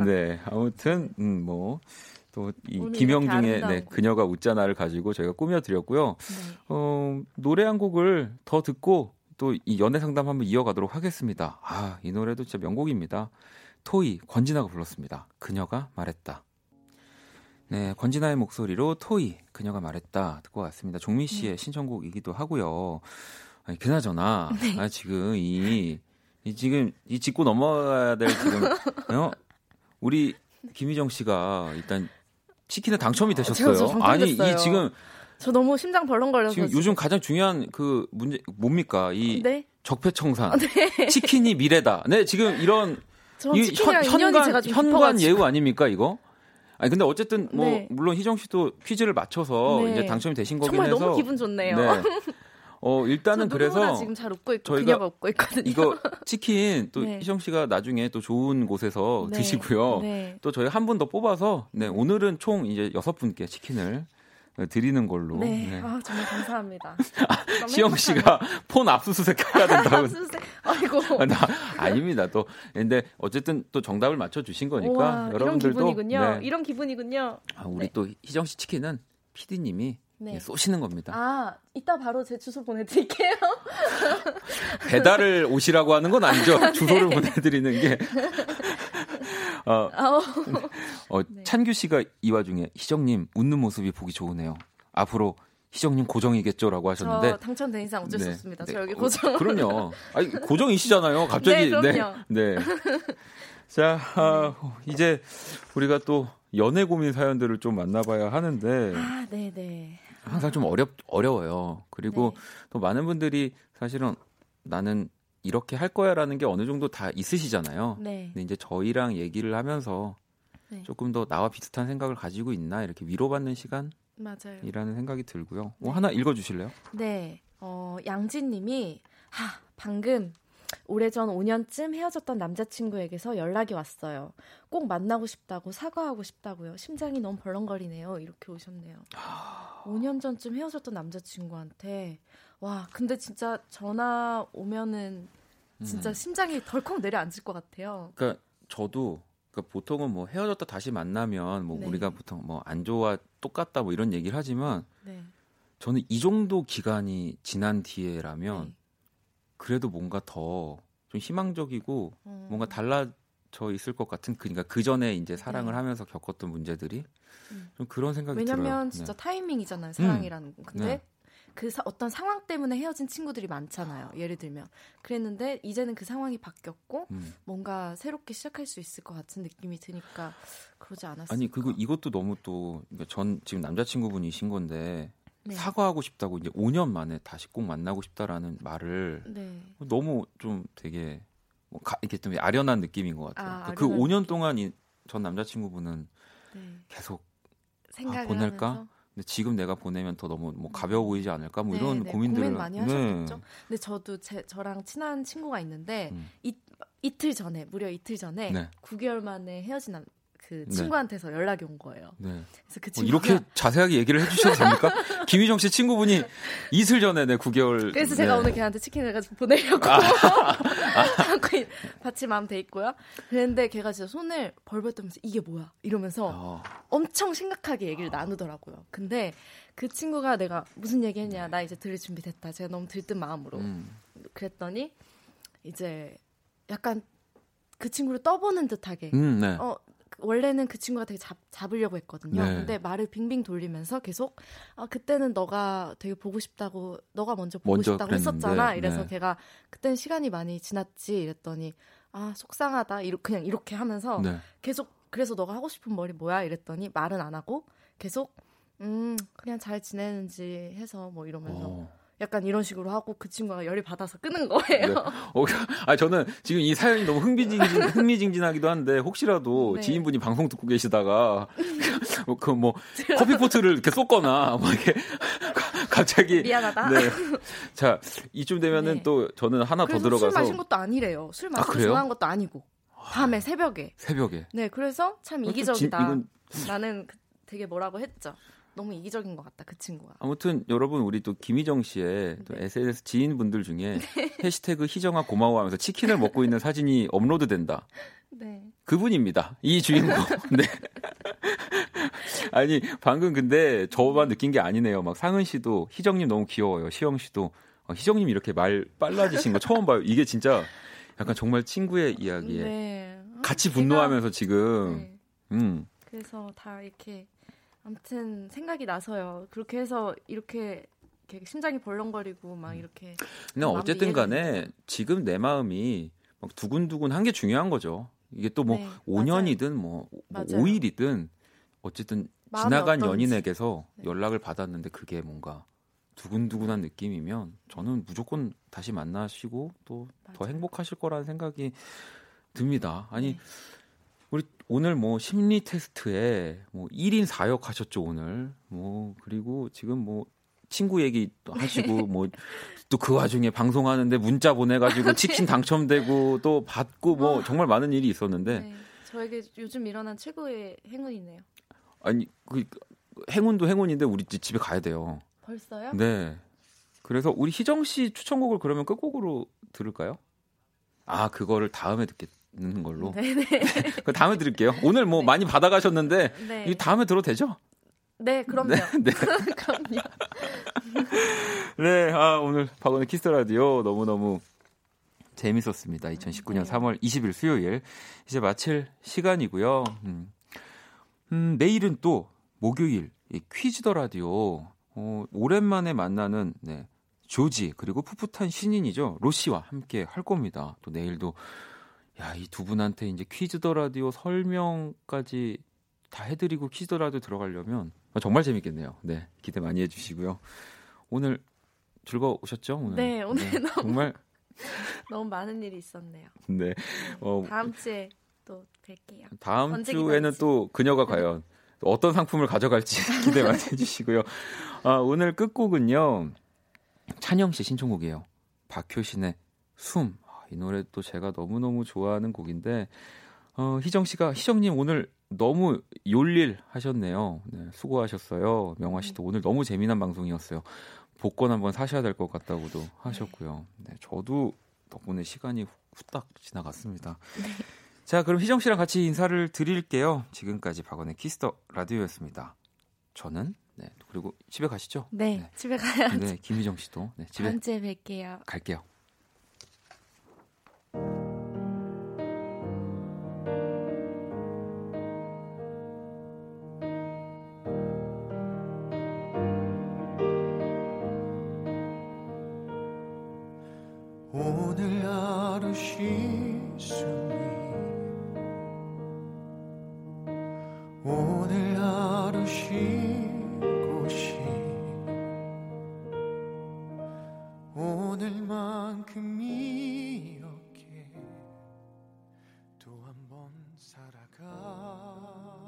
아닙니다. 네. 아무튼 음, 뭐 또 이 김영중의 네, 그녀가 웃잖아를 가지고 저희가 꾸며드렸고요. 네. 어, 노래 한 곡을 더 듣고 또 이 연애 상담 한번 이어가도록 하겠습니다. 아, 이 노래도 진짜 명곡입니다. 토이, 권진아가 불렀습니다. 그녀가 말했다. 네, 권진아의 목소리로 토이, 그녀가 말했다 듣고 왔습니다. 종민 씨의 네. 신청곡이기도 하고요. 아니, 그나저나 네. 아, 지금 이, 이 지금 이 짚고 넘어가야 될 지금 어? 우리 김희정 씨가 일단 치킨에 당첨이 되셨어요. 어, 아니 이 지금 저 너무 심장 벌렁거려서 지금 요즘 가장 중요한 그 문제 뭡니까 이 네? 적폐청산 아, 네. 치킨이 미래다. 네 지금 이런 이, 현, 현관 제가 현관 예우 아닙니까 이거? 아니 근데 어쨌든 뭐 네. 물론 희정 씨도 퀴즈를 맞춰서 네. 이제 당첨이 되신 거긴 정말 해서 정말 너무 기분 좋네요. 네. 어 일단은 그래서 지금 잘 웃고 있고 그녀가 웃고 있거든요. 이거 치킨 또 네. 희정 씨가 나중에 또 좋은 곳에서 네. 드시고요. 네. 또 저희 한 분 더 뽑아서 네 오늘은 총 이제 여섯 분께 치킨을 드리는 걸로. 네, 네. 아 정말 감사합니다. 아, 시영 씨가 폰 압수수색 해야 된다고. 압수수색. 아이고. 나, 아닙니다. 또 근데 어쨌든 또 정답을 맞춰 주신 거니까 오와, 여러분들도 이런 기분이군요. 네. 이런 기분이군요. 아, 우리 네. 또 희정 씨 치킨은 피디님이. 네. 예, 쏘시는 겁니다. 아, 이따 바로 제 주소 보내드릴게요. 배달을 오시라고 하는 건 아니죠. 아, 네. 주소를 보내드리는 게. 어, 어, 네. 찬규 씨가 이 와중에 희정님 웃는 모습이 보기 좋으네요. 앞으로 희정님 고정이겠죠라고 하셨는데. 저 당첨된 이상 어쩔 네. 수 없습니다. 네. 저 여기 고정. 어, 그럼요. 아니, 고정이시잖아요. 갑자기. 네, 그럼요. 네. 네. 자, 어, 이제 우리가 또 연애 고민 사연들을 좀 만나봐야 하는데. 아, 네네. 항상 좀 어렵, 어려워요. 그리고 네. 또 많은 분들이 사실은 나는 이렇게 할 거야라는 게 어느 정도 다 있으시잖아요. 네. 근데 이제 저희랑 얘기를 하면서 네. 조금 더 나와 비슷한 생각을 가지고 있나 이렇게 위로받는 시간? 맞아요. 이라는 생각이 들고요. 네. 어, 하나 읽어주실래요? 네. 어, 양진님이 하, 방금 오래전 오 년쯤 헤어졌던 남자친구에게서 연락이 왔어요. 꼭 만나고 싶다고 사과하고 싶다고요. 심장이 너무 벌렁거리네요. 이렇게 오셨네요. 오 년 전쯤 헤어졌던 남자친구한테 와 근데 진짜 전화 오면은 진짜 음. 심장이 덜컥 내려앉을 것 같아요. 그러니까 저도 그러니까 보통은 뭐 헤어졌다 다시 만나면 뭐 네. 우리가 보통 뭐 안 좋아 똑같다 뭐 이런 얘기를 하지만 네. 저는 이 정도 기간이 지난 뒤에라면 음. 그래도 뭔가 더 좀 희망적이고 음. 뭔가 달라져 있을 것 같은, 그러니까 그 전에 이제 사랑을 음. 하면서 겪었던 문제들이 음. 좀 그런 생각이 왜냐면 들어요. 왜냐면 진짜 네. 타이밍이잖아요, 사랑이라는. 음. 근데 네. 그 사, 어떤 상황 때문에 헤어진 친구들이 많잖아요. 예를 들면 그랬는데 이제는 그 상황이 바뀌었고 음. 뭔가 새롭게 시작할 수 있을 것 같은 느낌이 드니까 그러지 않았을까. 아니 그리고 이것도 너무 또 그러니까 전 지금 남자친구분이신 건데 네. 사과하고 싶다고 이제 오 년 만에 다시 꼭 만나고 싶다라는 말을 네. 너무 좀 되게 뭐 가, 이렇게 좀 아련한 느낌인 것 같아요. 아, 그러니까 그 오 년 느낌. 동안 이, 전 남자친구분은 네. 계속 생각을 아, 보낼까? 하면서? 근데 지금 내가 보내면 더 너무 뭐 가벼워 보이지 않을까 뭐 네, 이런 네, 고민들을 고민 많이 하셨겠죠. 네. 근데 저도 제, 저랑 친한 친구가 있는데 음. 이, 이틀 전에 무려 이틀 전에 네. 구 개월 만에 헤어진 남, 그 친구한테서 네. 연락이 온 거예요. 네. 그래서 그 친구가 어, 이렇게 자세하게 얘기를 해주셔도 됩니까? 김희정 씨 친구분이 이틀 전에 네, 구 개월. 그래서 네. 제가 오늘 걔한테 치킨을 가지고 보내려고 아. 아. 받침 마음 돼 있고요. 그런데 걔가 진짜 손을 벌벌 떨면서 이게 뭐야 이러면서 어. 엄청 심각하게 얘기를 어. 나누더라고요. 근데 그 친구가 내가 무슨 얘기했냐 네. 나 이제 들을 준비됐다. 제가 너무 들뜬 마음으로 음. 그랬더니 이제 약간 그 친구를 떠보는 듯하게 음, 네. 어. 원래는 그 친구가 되게 잡, 잡으려고 했거든요. 네. 근데 말을 빙빙 돌리면서 계속 아, 그때는 너가 되게 보고 싶다고 너가 먼저 보고 먼저 싶다고 그랬는데, 했었잖아. 이래서 네. 걔가 그때는 시간이 많이 지났지 이랬더니 아 속상하다 이러, 그냥 이렇게 하면서 네. 계속 그래서 너가 하고 싶은 머리 뭐야 이랬더니 말은 안 하고 계속 음 그냥 잘 지내는지 해서 뭐 이러면서 오. 약간 이런 식으로 하고 그 친구가 열이 받아서 끄는 거예요. 네. 어, 아 저는 지금 이 사연이 너무 흥미진진, 흥미진진하기도 한데 혹시라도 네. 지인분이 방송 듣고 계시다가 그 뭐 커피 포트를 이렇게 쏟거나 뭐 이렇게 갑자기 미안하다. 네. 자 이쯤 되면은 네. 또 저는 하나 더 들어가서 술 마신 것도 아니래요. 술 마시고 아, 좋아한 것도 아니고 밤에 새벽에. 새벽에. 네 그래서 참 이기적이다. 이건... 나는 되게 뭐라고 했죠. 너무 이기적인 것 같다, 그 친구가. 아무튼 여러분 우리 또 김희정 씨의 네. 또 에스엔에스 지인분들 중에 네. 해시태그 희정아 고마워하면서 치킨을 먹고 있는 사진이 업로드된다. 네. 그분입니다. 이 주인공. 네. 아니 방금 근데 저만 느낀 게 아니네요. 막 상은 씨도 희정님 너무 귀여워요. 시영 씨도 아, 희정님 이렇게 말 빨라지신 거 처음 봐요. 이게 진짜 약간 정말 친구의 이야기에 네. 같이 분노하면서 제가... 지금. 네. 음. 그래서 다 이렇게. 아무튼 생각이 나서요. 그렇게 해서 이렇게, 이렇게 심장이 벌렁거리고 막 이렇게. 근데 어쨌든 간에 지금 내 마음이 막 두근두근 한 게 중요한 거죠. 이게 또 뭐 네, 오 년이든 뭐, 뭐 오 일이든 어쨌든 지나간 어떤지. 연인에게서 네. 연락을 받았는데 그게 뭔가 두근두근한 느낌이면 저는 무조건 다시 만나시고 또 더 행복하실 거라는 생각이 듭니다. 아니. 네. 우리 오늘 뭐 심리 테스트에 뭐 일 인 사 역 하셨죠 오늘. 뭐 그리고 지금 뭐 친구 얘기 또 하시고 뭐 또 그 와중에 방송하는데 문자 보내가지고 치킨 당첨되고 또 받고 뭐 정말 많은 일이 있었는데 네, 저에게 요즘 일어난 최고의 행운이네요. 아니 그 행운도 행운인데 우리 집에 가야 돼요. 벌써요? 네. 그래서 우리 희정 씨 추천곡을 그러면 끝곡으로 들을까요? 아 그거를 다음에 듣겠. 는 걸로. 네네. 그 다음에 드릴게요. 오늘 뭐 네. 많이 받아가셨는데 네. 이 다음에 들어도 되죠? 네, 그럼요. 네, 네. 그럼요. 네, 아 오늘 박원의 키스 라디오 너무 너무 재밌었습니다. 이천십구 년 네. 삼월 이십일 수요일 이제 마칠 시간이고요. 음, 음 내일은 또 목요일 이 퀴즈 더 라디오 어, 오랜만에 만나는 네, 조지 그리고 풋풋한 신인이죠 로시와 함께 할 겁니다. 또 내일도 야, 이 두 분한테 이제 퀴즈 더 라디오 설명까지 다 해드리고 퀴즈 더 라디오 들어가려면 정말 재밌겠네요. 네, 기대 많이 해주시고요. 오늘 즐거우셨죠? 오늘? 네, 오늘 네, 너무 정말 너무 많은 일이 있었네요. 네, 어, 다음 주에 또 뵐게요. 다음 주에는 또 그녀가 과연 어떤 상품을 가져갈지 기대 많이 해주시고요. 아, 오늘 끝곡은요 찬영 씨 신청곡이에요. 박효신의 숨. 이 노래 또 제가 너무너무 좋아하는 곡인데 어, 희정씨가 희정님 오늘 너무 욜일 하셨네요. 네, 수고하셨어요. 명화씨도 네. 오늘 너무 재미난 방송이었어요. 복권 한번 사셔야 될 것 같다고도 하셨고요. 네, 저도 덕분에 시간이 후딱 지나갔습니다. 네. 자 그럼 희정씨랑 같이 인사를 드릴게요. 지금까지 박원의 키스 더 라디오였습니다. 저는 네, 그리고 집에 가시죠? 네, 네. 집에 가야죠. 네, 김희정 씨도 네, 집에 다음 주에 뵐게요. 갈게요. 오늘 하루 쉴 수 오늘 하루 쉬고시 오늘만큼 이렇게 또 한 번 살아가.